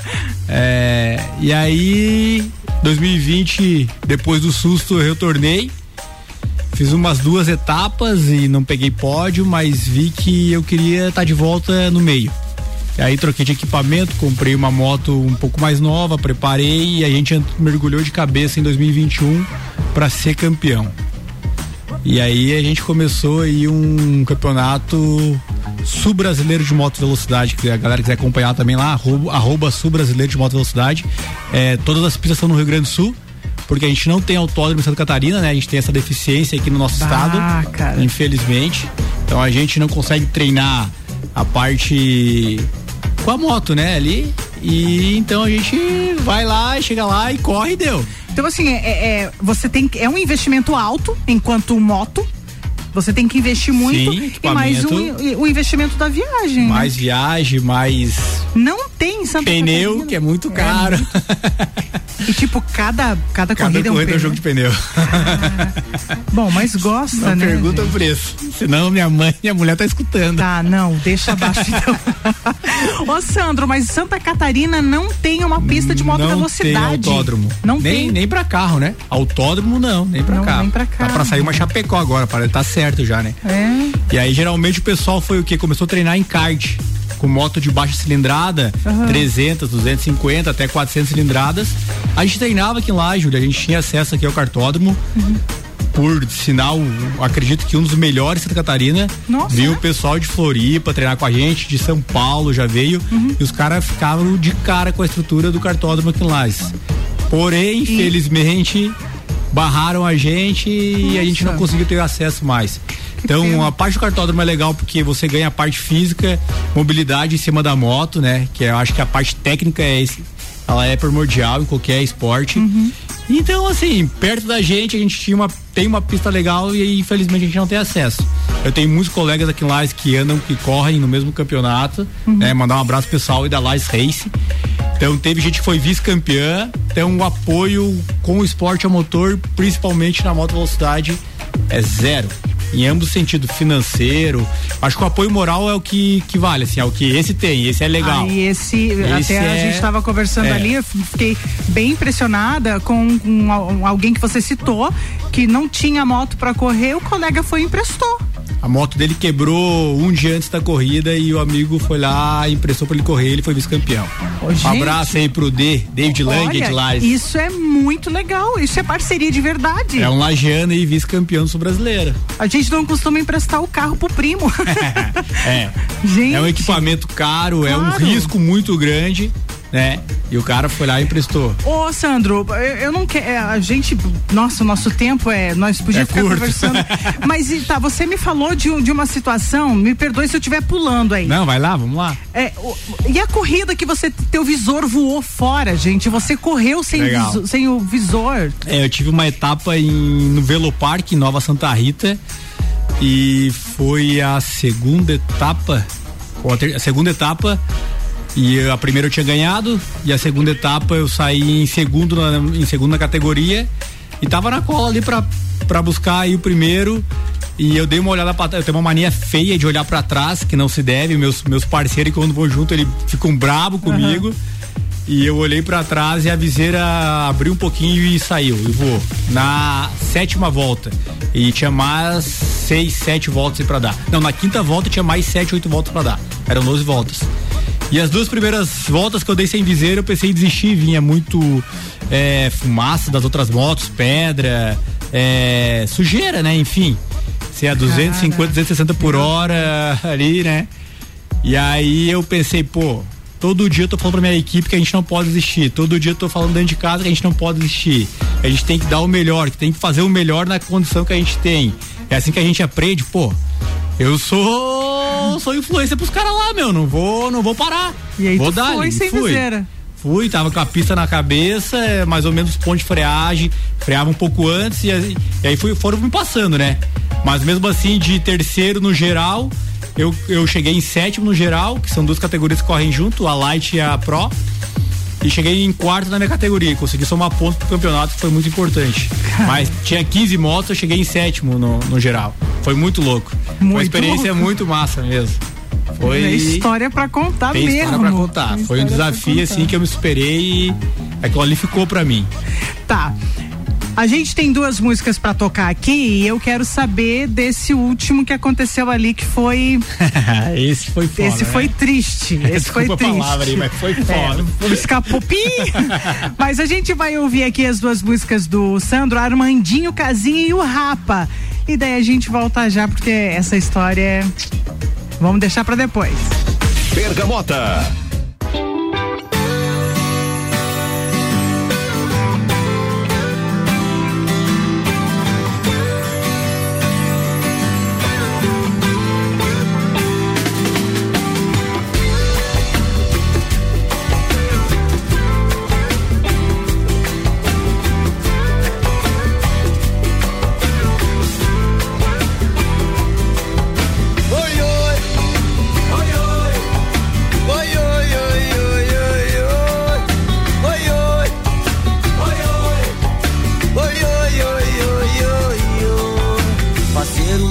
É, e aí, dois mil e vinte, depois do susto, eu retornei, fiz umas duas etapas e não peguei pódio, mas vi que eu queria estar tá de volta no meio. E aí troquei de equipamento, comprei uma moto um pouco mais nova, preparei, e a gente mergulhou de cabeça em dois mil e vinte e um para ser campeão. E aí a gente começou aí um campeonato sul-brasileiro de moto velocidade, que a galera quiser acompanhar também lá, arroba, arroba sul-brasileiro de moto velocidade. É, todas as pistas são no Rio Grande do Sul, porque a gente não tem autódromo em Santa Catarina, né? A gente tem essa deficiência aqui no nosso bah, estado, cara. Infelizmente. Então a gente não consegue treinar a parte com a moto, né? Ali, e então a gente vai lá, chega lá e corre e deu. Então assim, é, é, você tem, é um investimento alto enquanto moto, você tem que investir muito. Sim, e mais um, o investimento da viagem. Mais, né? Viagem, mais... Não tem Santa Catarina. Pneu, que é muito caro. É muito. E tipo, cada, cada, cada corrida, corrida é um, corrida um jogo de pneu. Ah, bom, mas gosta, não, né? Pergunta gente? O preço. Senão minha mãe, minha mulher tá escutando. Tá, não, deixa abaixo então. Ô Sandro, mas Santa Catarina não tem uma pista de moto velocidade. Não tem autódromo. Não nem, tem. Nem pra carro, né? Autódromo não, nem pra não, carro. Nem pra carro. Tá pra sair uma Chapecó agora, para ele tá certo já, né? É. E aí geralmente o pessoal foi o quê? Começou a treinar em kart. Com moto de baixa cilindrada, uhum. trezentos, duzentos e cinquenta, até quatrocentas cilindradas. A gente treinava aqui em Lages, a gente tinha acesso aqui ao kartódromo. Uhum. Por sinal, acredito que um dos melhores de Santa Catarina. Nossa. Viu o pessoal de Floripa treinar com a gente, de São Paulo já veio. Uhum. E os caras ficavam de cara com a estrutura do kartódromo aqui em Lages. Porém, infelizmente, barraram a gente. Nossa. E a gente não conseguiu ter acesso mais. Então, a parte do kartódromo é legal porque você ganha a parte física, mobilidade em cima da moto, né? Que eu acho que a parte técnica é, ela é primordial em qualquer esporte. Uhum. Então, assim, perto da gente, a gente tinha uma, tem uma pista legal e infelizmente a gente não tem acesso. Eu tenho muitos colegas aqui em Lages que andam, que correm no mesmo campeonato, uhum. né? Mandar um abraço pessoal e da Lages Race. Então, teve gente que foi vice-campeã. Então, o apoio com o esporte ao motor, principalmente na moto velocidade, é zero. Em ambos sentido, financeiro, acho que o apoio moral é o que, que vale, assim, é o que esse tem, esse é legal. Ah, e esse, esse até é, a gente estava conversando é. ali, eu fiquei bem impressionada com um, um, alguém que você citou, que não tinha moto para correr, o colega foi e emprestou. A moto dele quebrou um dia antes da corrida e o amigo foi lá, emprestou pra ele correr, ele foi vice-campeão. Um abraço aí pro D, David Lang de Lages. Isso é muito legal, isso é parceria de verdade. É um lagiano e vice-campeão do Sul Brasileiro. A gente não costuma emprestar o carro pro primo. É, gente, é um equipamento caro, claro. É um risco muito grande. Né? E o cara foi lá e emprestou. Ô, Sandro, eu, eu não quero. A gente. Nossa, o nosso tempo é. Nós podíamos é ficar curto. Conversando. Mas tá, você me falou de, um, de uma situação. Me perdoe se eu estiver pulando aí. Não, vai lá, vamos lá. É, o, e a corrida que você. Teu visor voou fora, gente. Você correu sem, viso, sem o visor. É, eu tive uma etapa em, no Velo Parque, em Nova Santa Rita. E foi a segunda etapa. A segunda etapa. E a primeira eu tinha ganhado, e a segunda etapa eu saí em segundo na, em segunda categoria, e tava na cola ali pra, pra buscar aí o primeiro, e eu dei uma olhada pra trás, eu tenho uma mania feia de olhar pra trás, que não se deve, meus, meus parceiros quando vão junto, eles ficam bravos comigo, uhum. E eu olhei pra trás e a viseira abriu um pouquinho e saiu, e voou, na sétima volta, e tinha mais seis, sete voltas pra dar, não, na quinta volta tinha mais sete, oito voltas pra dar, eram doze voltas. E as duas primeiras voltas que eu dei sem viseira, eu pensei em desistir, vinha muito é, fumaça das outras motos, pedra, é, sujeira, né? Enfim, se é duzentos e cinquenta, duzentos e sessenta por hora ali, né? E aí eu pensei, pô, todo dia eu tô falando pra minha equipe que a gente não pode desistir, todo dia eu tô falando dentro de casa que a gente não pode desistir, a gente tem que dar o melhor, que tem que fazer o melhor na condição que a gente tem. É assim que a gente aprende, pô, eu sou... Eu sou influência pros caras lá, meu, não vou, não vou parar. E aí vou tu dar, foi sem fui. Viseira. Fui, tava com a pista na cabeça, mais ou menos ponto de freagem, freava um pouco antes e, e aí fui, foram me passando, né? Mas mesmo assim, de terceiro no geral, eu, eu cheguei em sétimo no geral, que são duas categorias que correm junto, a Light e a Pro. E cheguei em quarto na minha categoria, consegui somar pontos pro campeonato, que foi muito importante. Caramba. Mas tinha quinze motos, eu cheguei em sétimo no, no geral. Foi muito louco. Muito Foi uma experiência louco. Muito massa mesmo. Foi é história pra contar Tem mesmo. História pra contar. Tem Foi um desafio assim que eu me superei e aquilo ali ficou pra mim. Tá. A gente tem duas músicas pra tocar aqui e eu quero saber desse último que aconteceu ali, que foi... Esse foi foda, Esse né? foi triste. Esse foi triste. Desculpa a palavra aí, mas foi foda. É, escapou, pi. Mas a gente vai ouvir aqui as duas músicas do Sandro, Armandinho, Casinha e O Rapa. E daí a gente volta já, porque essa história... Vamos deixar pra depois. Bergamota. Oi, oi,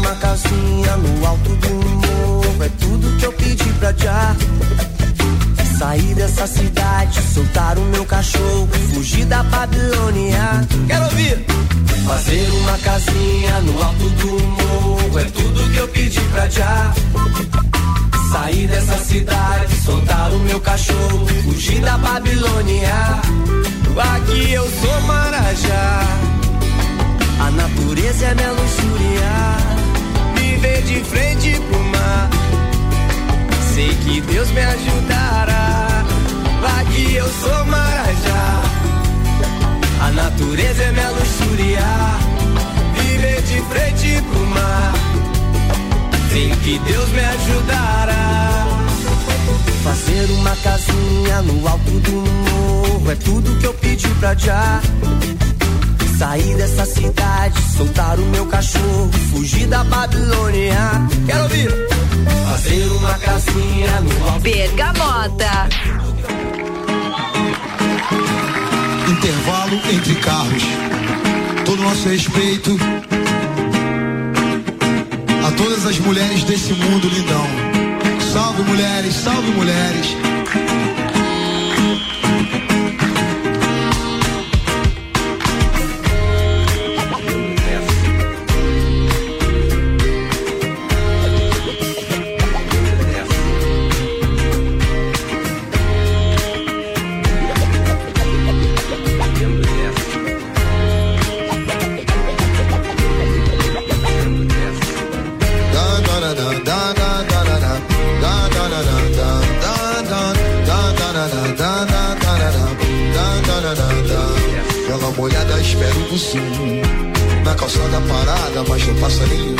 uma casinha no alto do morro. É tudo que eu pedi pra já. É sair dessa cidade, soltar o meu cachorro, fugir da Babilônia. Quero ouvir! Fazer uma casinha no alto do morro. É tudo que eu pedi pra já. Sair dessa cidade, soltar o meu cachorro, fugir da Babilônia. Aqui eu sou Marajá, a natureza é minha luxúria, viver de frente pro mar, sei que Deus me ajudará. Aqui eu sou Marajá, a natureza é minha luxúria, viver de frente pro mar, sei que Deus me ajudará. Fazer uma casinha no alto do morro é tudo que eu pedi pra já. Sair dessa cidade, soltar o meu cachorro, fugir da Babilônia. Quero ouvir! Fazer uma casinha no alto. Bergamota. Intervalo entre carros. Todo nosso respeito a todas as mulheres desse mundo lindão. Salve mulheres, salve mulheres. Na calçada parada, mas não passa nenhum.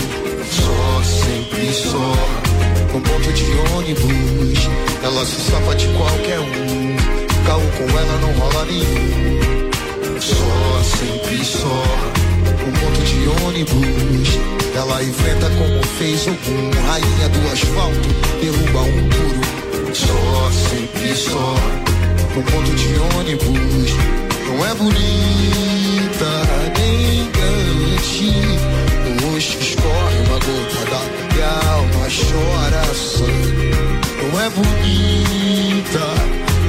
Só, sempre só, no ponto de ônibus. Ela se safa de qualquer um, carro com ela não rola nenhum. Só, sempre só, no ponto de ônibus. Ela inventa como fez algum. Rainha do asfalto, derruba um muro. Só, sempre só, no ponto de ônibus. Não é bonito nem grande, no rosto escorre uma gota d'água e a alma chora sangue. Não é bonita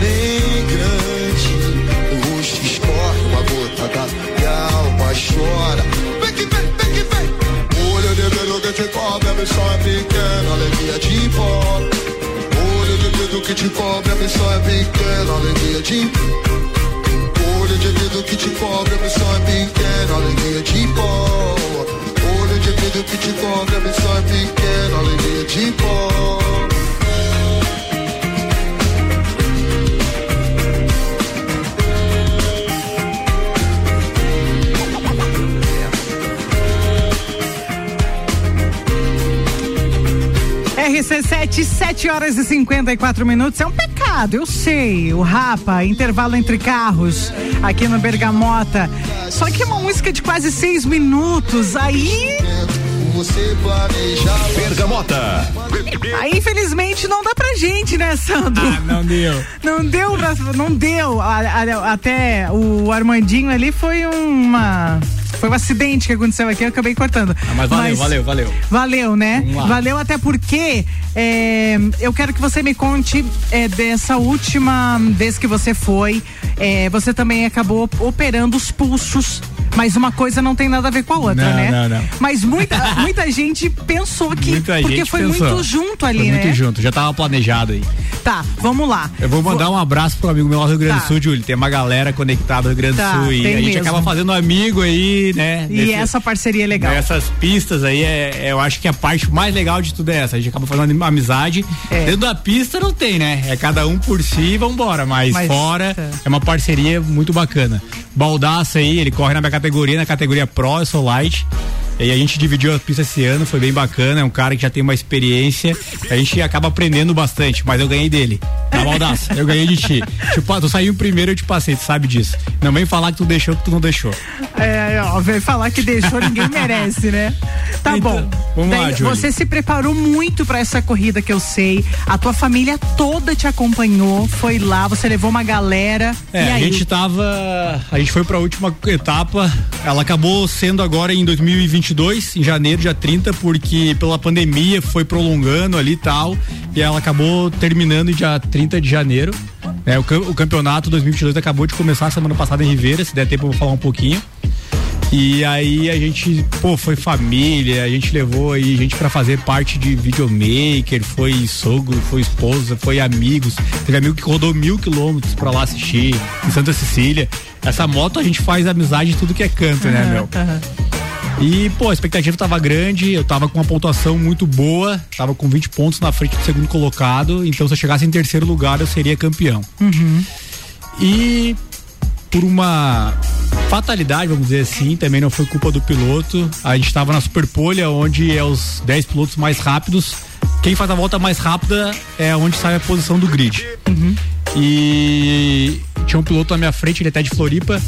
nem grande, no rosto escorre uma gota d'água e a alma chora. Vem que vem, vem que vem. Olho de dedo que te cobre, a missão é pequena, alegria de pó. Olho de dedo que te cobre, a missão é pequena, alegria de pó. Olho de vidro que te cobre, a missão é pequena, alegria de pó. Olho de vidro que te cobre, a missão é pequena, alegria de pó. R C sete, sete horas e cinquenta e quatro minutos. É um pecado, eu sei. O Rapa, intervalo entre carros, aqui no Bergamota. Só que é uma música de quase seis minutos. Aí. Bergamota. Aí, infelizmente, não dá pra gente, né, Sandro? Ah, não deu. Não deu, não deu. Até o Armandinho ali foi uma. Foi um acidente que aconteceu aqui, eu acabei cortando. Ah, mas valeu, mas, valeu, valeu. Valeu, né? Valeu até porque é, eu quero que você me conte é, dessa última vez que você foi, é, você também acabou operando os pulsos, mas uma coisa não tem nada a ver com a outra, não, né? Não, não, não. Mas muita, muita gente pensou que, muita porque gente foi pensou. Muito junto ali, foi né? Muito junto, já tava planejado aí. Tá, vamos lá. Eu vou mandar um abraço pro amigo meu lá do Rio Grande do tá. Sul, Júlio. Tem uma galera conectada no Rio Grande do tá, Sul. E a gente mesmo. Acaba fazendo amigo aí, né? E nesse, essa parceria é legal. Essas pistas aí, é, eu acho que a parte mais legal de tudo é essa. A gente acaba fazendo amizade. É. Dentro da pista não tem, né? É cada um por si, vambora. Mas, mas fora, tá. É uma parceria muito bacana. Baldassa aí, ele corre na minha categoria, na categoria Pro, eu sou Light. E a gente dividiu a pista esse ano, foi bem bacana, é um cara que já tem uma experiência, a gente acaba aprendendo bastante, mas eu ganhei dele, na Baldaça, eu ganhei de ti. Tipo, tu saiu primeiro, eu te passei, tu sabe disso. Não vem falar que tu deixou, que tu não deixou. É, ó, vem falar que deixou, ninguém merece, né? Tá então, bom. Vamos Daí, lá, Júlio. Você se preparou muito pra essa corrida que eu sei, a tua família toda te acompanhou, foi lá, você levou uma galera, é, e aí? A gente tava, a gente foi pra última etapa, ela acabou sendo agora em dois mil e vinte e vinte e dois, em janeiro, dia trinta, porque pela pandemia foi prolongando ali e tal, e ela acabou terminando dia trinta de janeiro. É, o, o campeonato dois mil e vinte e dois acabou de começar semana passada em Ribeira, se der tempo eu vou falar um pouquinho. E aí a gente, pô, foi família, a gente levou aí gente pra fazer parte de videomaker, foi sogro, foi esposa, foi amigos, teve amigo que rodou mil quilômetros pra lá assistir, em Santa Cecília. Essa moto a gente faz amizade de tudo que é canto, uhum, né, meu? Uhum. E, pô, a expectativa tava grande, eu tava com uma pontuação muito boa, tava com vinte pontos na frente do segundo colocado, então se eu chegasse em terceiro lugar eu seria campeão. Uhum. E por uma fatalidade, vamos dizer assim, também não foi culpa do piloto, a gente estava na Superpolha, onde é os dez pilotos mais rápidos, quem faz a volta mais rápida é onde sai a posição do grid. Uhum. E tinha um piloto na minha frente, ele até de Floripa,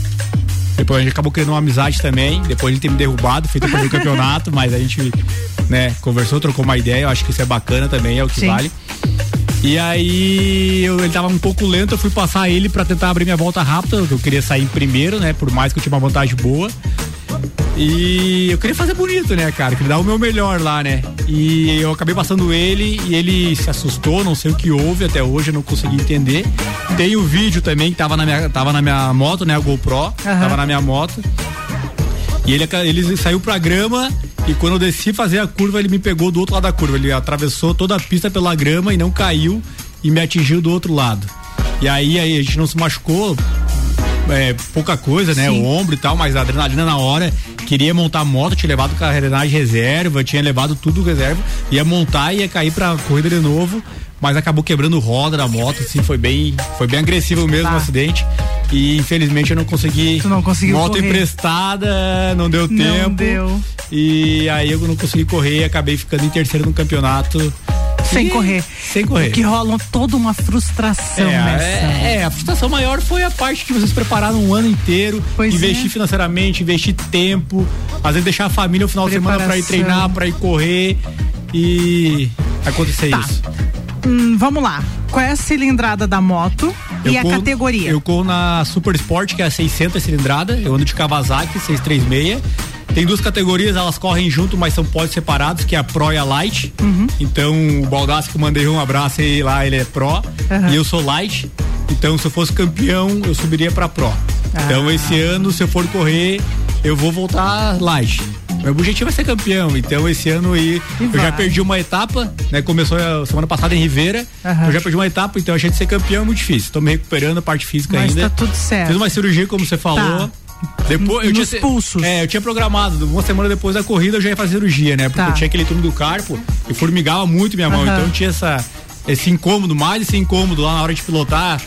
depois a gente acabou criando uma amizade também, depois ele tem me derrubado, feito o campeonato, mas a gente, né, conversou, trocou uma ideia, eu acho que isso é bacana também, é o que Sim. vale. E aí, eu, ele tava um pouco lento, eu fui passar ele pra tentar abrir minha volta rápida, eu queria sair em primeiro, né, por mais que eu tinha uma vantagem boa. E eu queria fazer bonito, né, cara, queria dar o meu melhor lá, né. E eu acabei passando ele e ele se assustou, não sei o que houve, até hoje eu não consegui entender. Tem o vídeo também, que tava na minha, tava na minha moto, né, a GoPro, uhum. tava na minha moto. E ele, ele saiu pra grama e quando eu desci fazer a curva, ele me pegou do outro lado da curva. Ele atravessou toda a pista pela grama e não caiu e me atingiu do outro lado. E aí, aí a gente não se machucou, é, pouca coisa, né? Sim. O ombro e tal, mas a adrenalina na hora. Queria montar a moto, tinha levado com a carenagem reserva, tinha levado tudo reserva. Ia montar e ia cair pra corrida de novo, mas acabou quebrando roda da moto, assim, foi bem, foi bem agressivo mesmo tá. o acidente. E infelizmente eu não consegui. Tu não conseguiu moto correr. Emprestada, não deu não tempo. Deu. E aí eu não consegui correr e acabei ficando em terceiro no campeonato. Sem e, correr. Sem correr. Que rolam toda uma frustração é, nessa. É, é, a frustração maior foi a parte que vocês prepararam um ano inteiro. Pois investir é. financeiramente, investir tempo. Às vezes deixar a família no final Preparação. de semana pra ir treinar, pra ir correr. E acontecer tá. isso. Hum, vamos lá. Qual é a cilindrada da moto eu e corro, a categoria? Eu corro na Super Sport, que é a seiscentos cilindrada. Eu ando de Kawasaki, seiscentos e trinta e seis. Tem duas categorias, elas correm junto, mas são pods separados, que é a Pro e a Light. Uhum. Então, o Baldassa que eu mandei um abraço e lá ele é Pro. Uhum. E eu sou Light. Então, se eu fosse campeão, eu subiria pra Pro. Ah. Então, esse ano, se eu for correr, eu vou voltar Light. Meu objetivo é ser campeão, então esse ano aí eu já perdi uma etapa, né? Começou a semana passada em Ribeira, uhum. eu já perdi uma etapa, então a gente ser campeão é muito difícil. Tô me recuperando a parte física Mas ainda. Mas tá tudo certo. Fiz uma cirurgia, como você falou. Tá. Depois, eu Nos tinha, pulsos. É, eu tinha programado, uma semana depois da corrida eu já ia fazer cirurgia, né? Porque tá. eu tinha aquele turno do carpo e formigava muito minha mão, uhum. então eu tinha essa, esse incômodo, mais esse incômodo lá na hora de pilotar,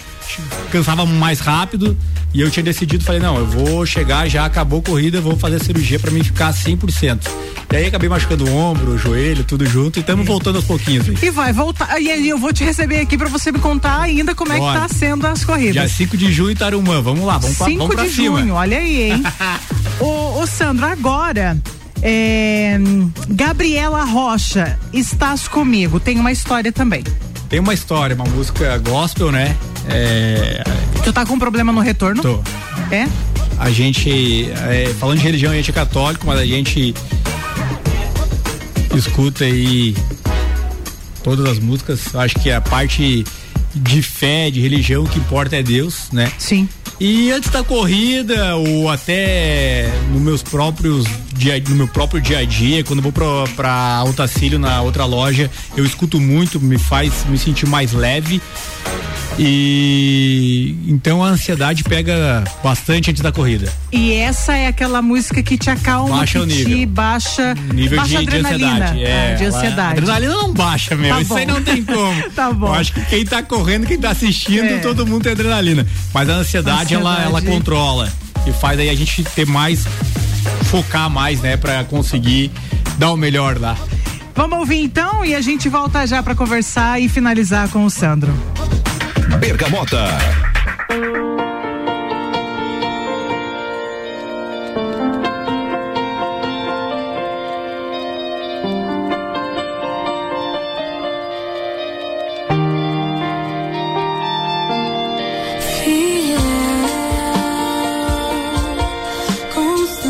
cansava mais rápido. E eu tinha decidido, falei, não, eu vou chegar, já acabou a corrida, vou fazer a cirurgia pra mim ficar cem por cento. E aí acabei machucando o ombro, o joelho, tudo junto, e estamos voltando aos pouquinhos. Aí. E vai voltar, e aí eu vou te receber aqui pra você me contar ainda como Bora. é que tá sendo as corridas. Dia cinco de junho, Tarumã, vamos lá, vamos pra, vamos pra cima. cinco de junho, olha aí, hein. ô, ô Sandro, agora, é, Gabriela Rocha, Estás Comigo, tem uma história também. Tem uma história, uma música gospel, né? É... Tu tá com um problema no retorno? Tô. É? A gente, é, falando de religião, a gente é católico, mas a gente escuta aí todas as músicas. Acho que a parte de fé, de religião, o que importa é Deus, né? Sim. E antes da corrida, ou até nos meus próprios dia, no meu próprio dia a dia, quando eu vou pra, pra Otacílio, na outra loja, eu escuto muito, me faz me sentir mais leve. E então a ansiedade pega bastante antes da corrida. E essa é aquela música que te acalma, baixa que o nível. te baixa nível baixa de, adrenalina. de ansiedade. É, ah, de ansiedade. A adrenalina não baixa mesmo, tá isso aí não tem como. tá bom. Eu acho que quem tá correndo, quem tá assistindo, é. todo mundo tem adrenalina. Mas a ansiedade, a ansiedade ela, ela controla e faz aí a gente ter mais, focar mais, né, pra conseguir dar o melhor lá. Vamos ouvir então e a gente volta já pra conversar e finalizar com o Sandro. Bergamota. Fiel, constante.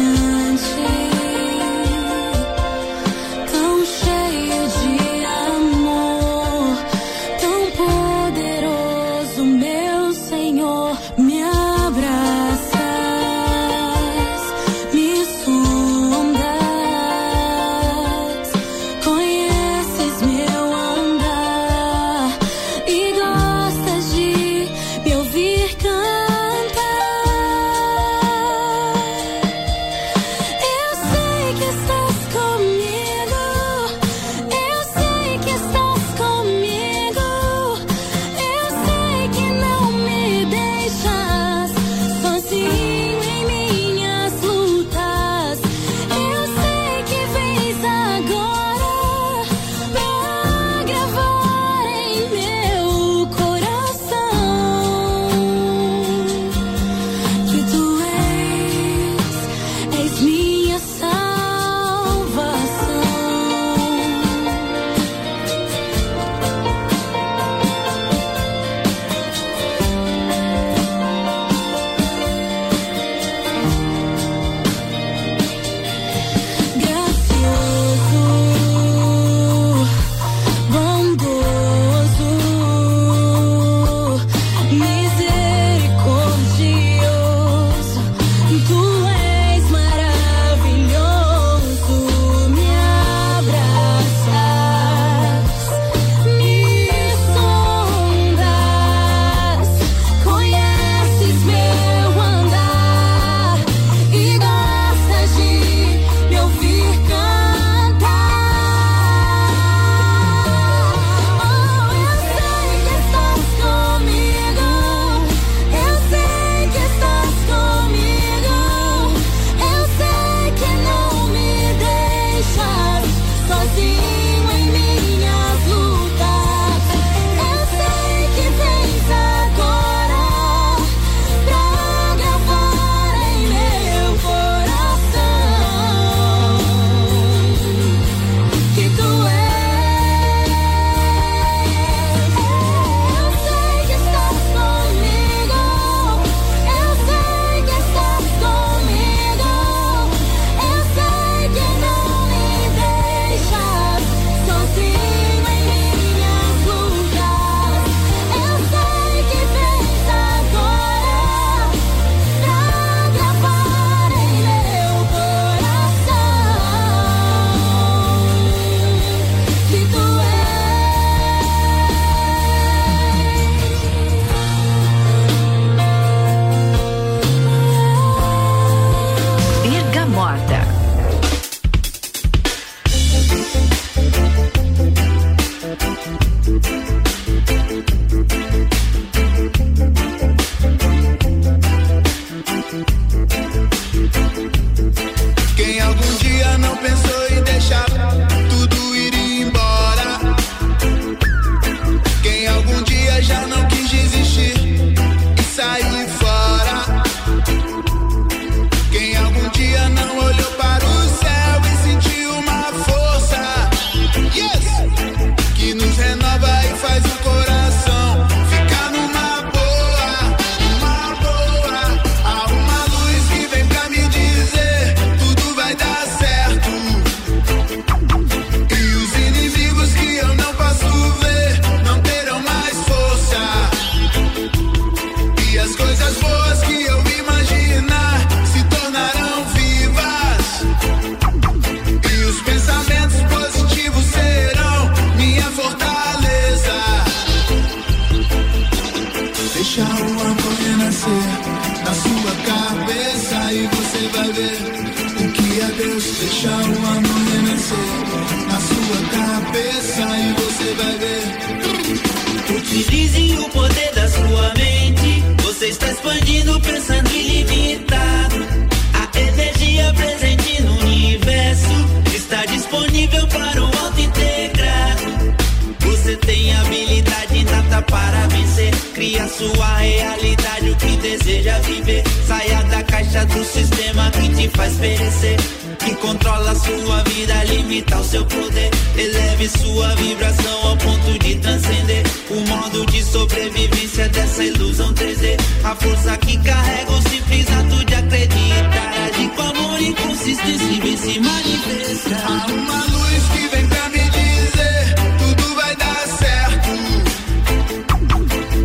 cabeça e você vai ver. Utilize o poder da sua mente. Você está expandindo, pensando ilimitado. A energia presente no universo está disponível para o auto integrado. Você tem habilidade nata para vencer. Cria sua realidade, o que deseja viver. Saia da caixa do sistema que te faz perecer. Que controla sua vida, limita o seu poder. Eleve sua vibração ao ponto de transcender o modo de sobrevivência dessa ilusão três D. A força que carrega o simples ato de acreditar. Age com amor e consistência e vem se manifestar. Há uma luz que vem pra me dizer, tudo vai dar certo.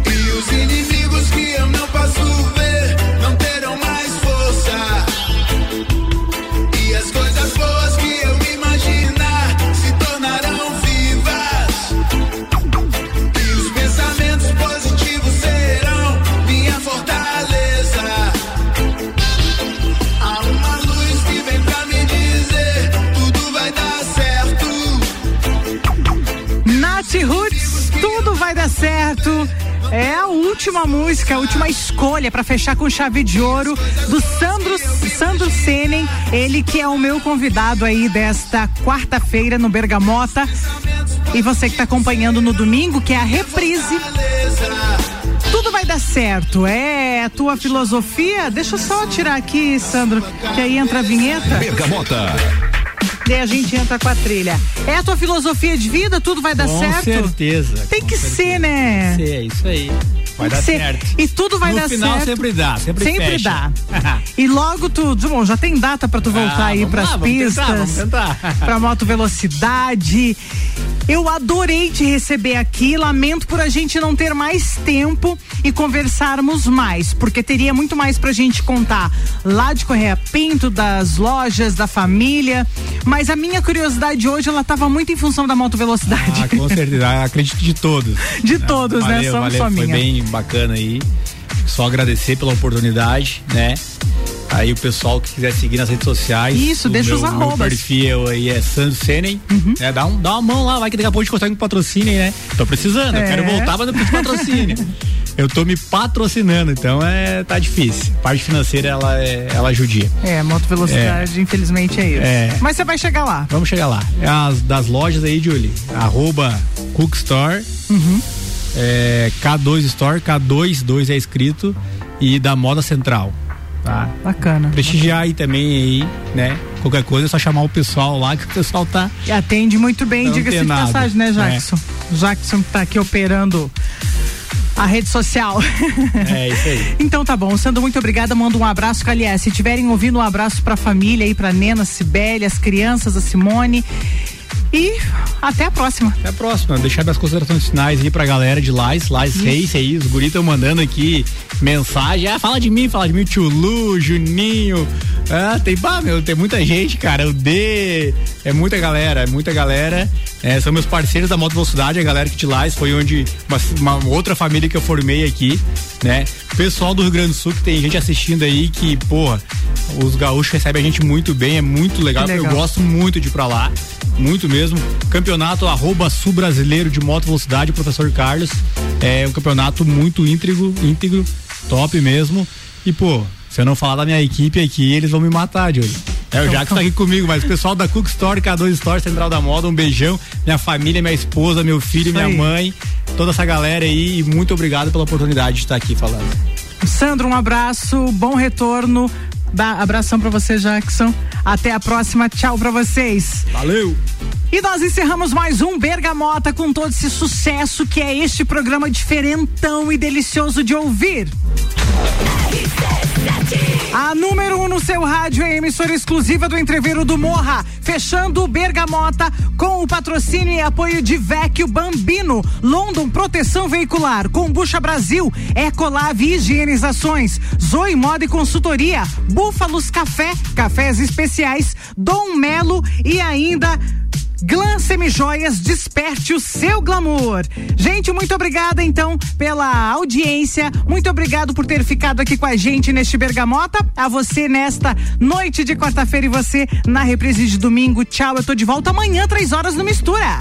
E os inimigos que eu não posso ver não terão mais força. As boas que eu imaginar se tornarão vivas. E os pensamentos positivos serão minha fortaleza. Há uma luz que vem pra me dizer, tudo vai dar certo. Nath Roots, tudo vai dar certo. É a última música, a última escolha para fechar com chave de ouro do Sandro, Sandro Senen, ele que é o meu convidado aí desta quarta-feira no Bergamota. E você que tá acompanhando no domingo, que é a reprise. Tudo vai dar certo, é a tua filosofia. Deixa eu só tirar aqui, Sandro, que aí entra a vinheta. Bergamota. Daí a gente entra com a trilha. É a tua filosofia de vida? Tudo vai dar com certo? Certeza, Tem com que certeza. ser, né? Tem que ser, é isso aí. Vai dar ser. certo. E tudo vai no dar final, certo. No final sempre dá, sempre Sempre fecha. dá. E logo tu, bom, já tem data pra tu voltar ah, aí pras lá, pistas. Vamos tentar, vamos tentar. Pra moto velocidade. Eu adorei te receber aqui, lamento por a gente não ter mais tempo e conversarmos mais, porque teria muito mais pra gente contar lá de Correia Pinto, das lojas, da família, mas a minha curiosidade hoje, ela tava muito em função da moto velocidade. Ah, com certeza, acredito de todos. De né? todos, valeu, né? Só, valeu, só foi minha. Bem bacana aí, só agradecer pela oportunidade, né? Aí o pessoal que quiser seguir nas redes sociais. Isso, deixa meu, os arrobas. O perfil aí é Sandro Senen, uhum. né? Dá, um, dá uma mão lá, vai que daqui a pouco a gente consegue um patrocínio, né? Tô precisando, é. eu quero voltar, mas não preciso de patrocínio. Eu tô me patrocinando, então é, tá difícil. A parte financeira, ela, ela judia. É, moto velocidade, é. infelizmente é isso. É. Mas você vai chegar lá. Vamos chegar lá. As, das lojas aí, Julie, arroba Cook Store, uhum. é, K dois Store, K dois, dois é escrito, e da Moda Central. Tá. Bacana. Prestigiar bacana. aí também, aí, né? Qualquer coisa é só chamar o pessoal lá, que o pessoal tá. E atende muito bem, diga-se de passagem, né, Jackson? É. Jackson tá aqui operando a rede social. É isso aí. Então tá bom, Sandro, muito obrigada, manda um abraço, que, aliás, se tiverem ouvindo, um abraço pra família aí, pra Nena, Cibele, as crianças, a Simone. E até a próxima. Até a próxima. Deixar minhas considerações finais aí pra galera de Lages, Lages Race aí, os guris estão mandando aqui mensagem. Ah, fala de mim, fala de mim, tio Lu, Juninho. Ah, tem, pá, meu, tem muita gente, cara. O D, é muita galera, é muita galera. É, são meus parceiros da Moto Velocidade, a galera que de Lages foi onde uma, uma outra família que eu formei aqui, né? Pessoal do Rio Grande do Sul, que tem gente assistindo aí que, porra, os gaúchos recebem a gente muito bem, é muito legal. legal. Eu gosto muito de ir pra lá, muito mesmo. Campeonato arroba sul brasileiro de moto velocidade, professor Carlos, é um campeonato muito íntegro, íntegro, top mesmo. E pô, se eu não falar da minha equipe aqui, eles vão me matar, Júlio. É, o Jackson tá aqui comigo, mas o pessoal da Cook Store, K dois Store, Central da Moda, um beijão, minha família, minha esposa, meu filho, minha mãe, toda essa galera aí, e muito obrigado pela oportunidade de estar aqui falando. Sandro, um abraço, bom retorno, dá abração pra você, Jackson, até a próxima, tchau pra vocês. Valeu! E nós encerramos mais um Bergamota com todo esse sucesso que é este programa diferentão e delicioso de ouvir. A número um no seu rádio é a emissora exclusiva do Entrevero do Morro, fechando o Bergamota com o patrocínio e apoio de Vecchio Bambino, London Proteção Veicular, Kombucha Brasil, Ecolave Higienizações, Zoe Moda Consultoria, Búfalos Café, Cafés Especiais, Dom Melo e ainda Glam Semijoias, desperte o seu glamour. Gente, muito obrigada então pela audiência, muito obrigado por ter ficado aqui com a gente neste Bergamota, a você nesta noite de quarta-feira e você na reprise de domingo. Tchau, eu tô de volta amanhã, três horas no Mistura.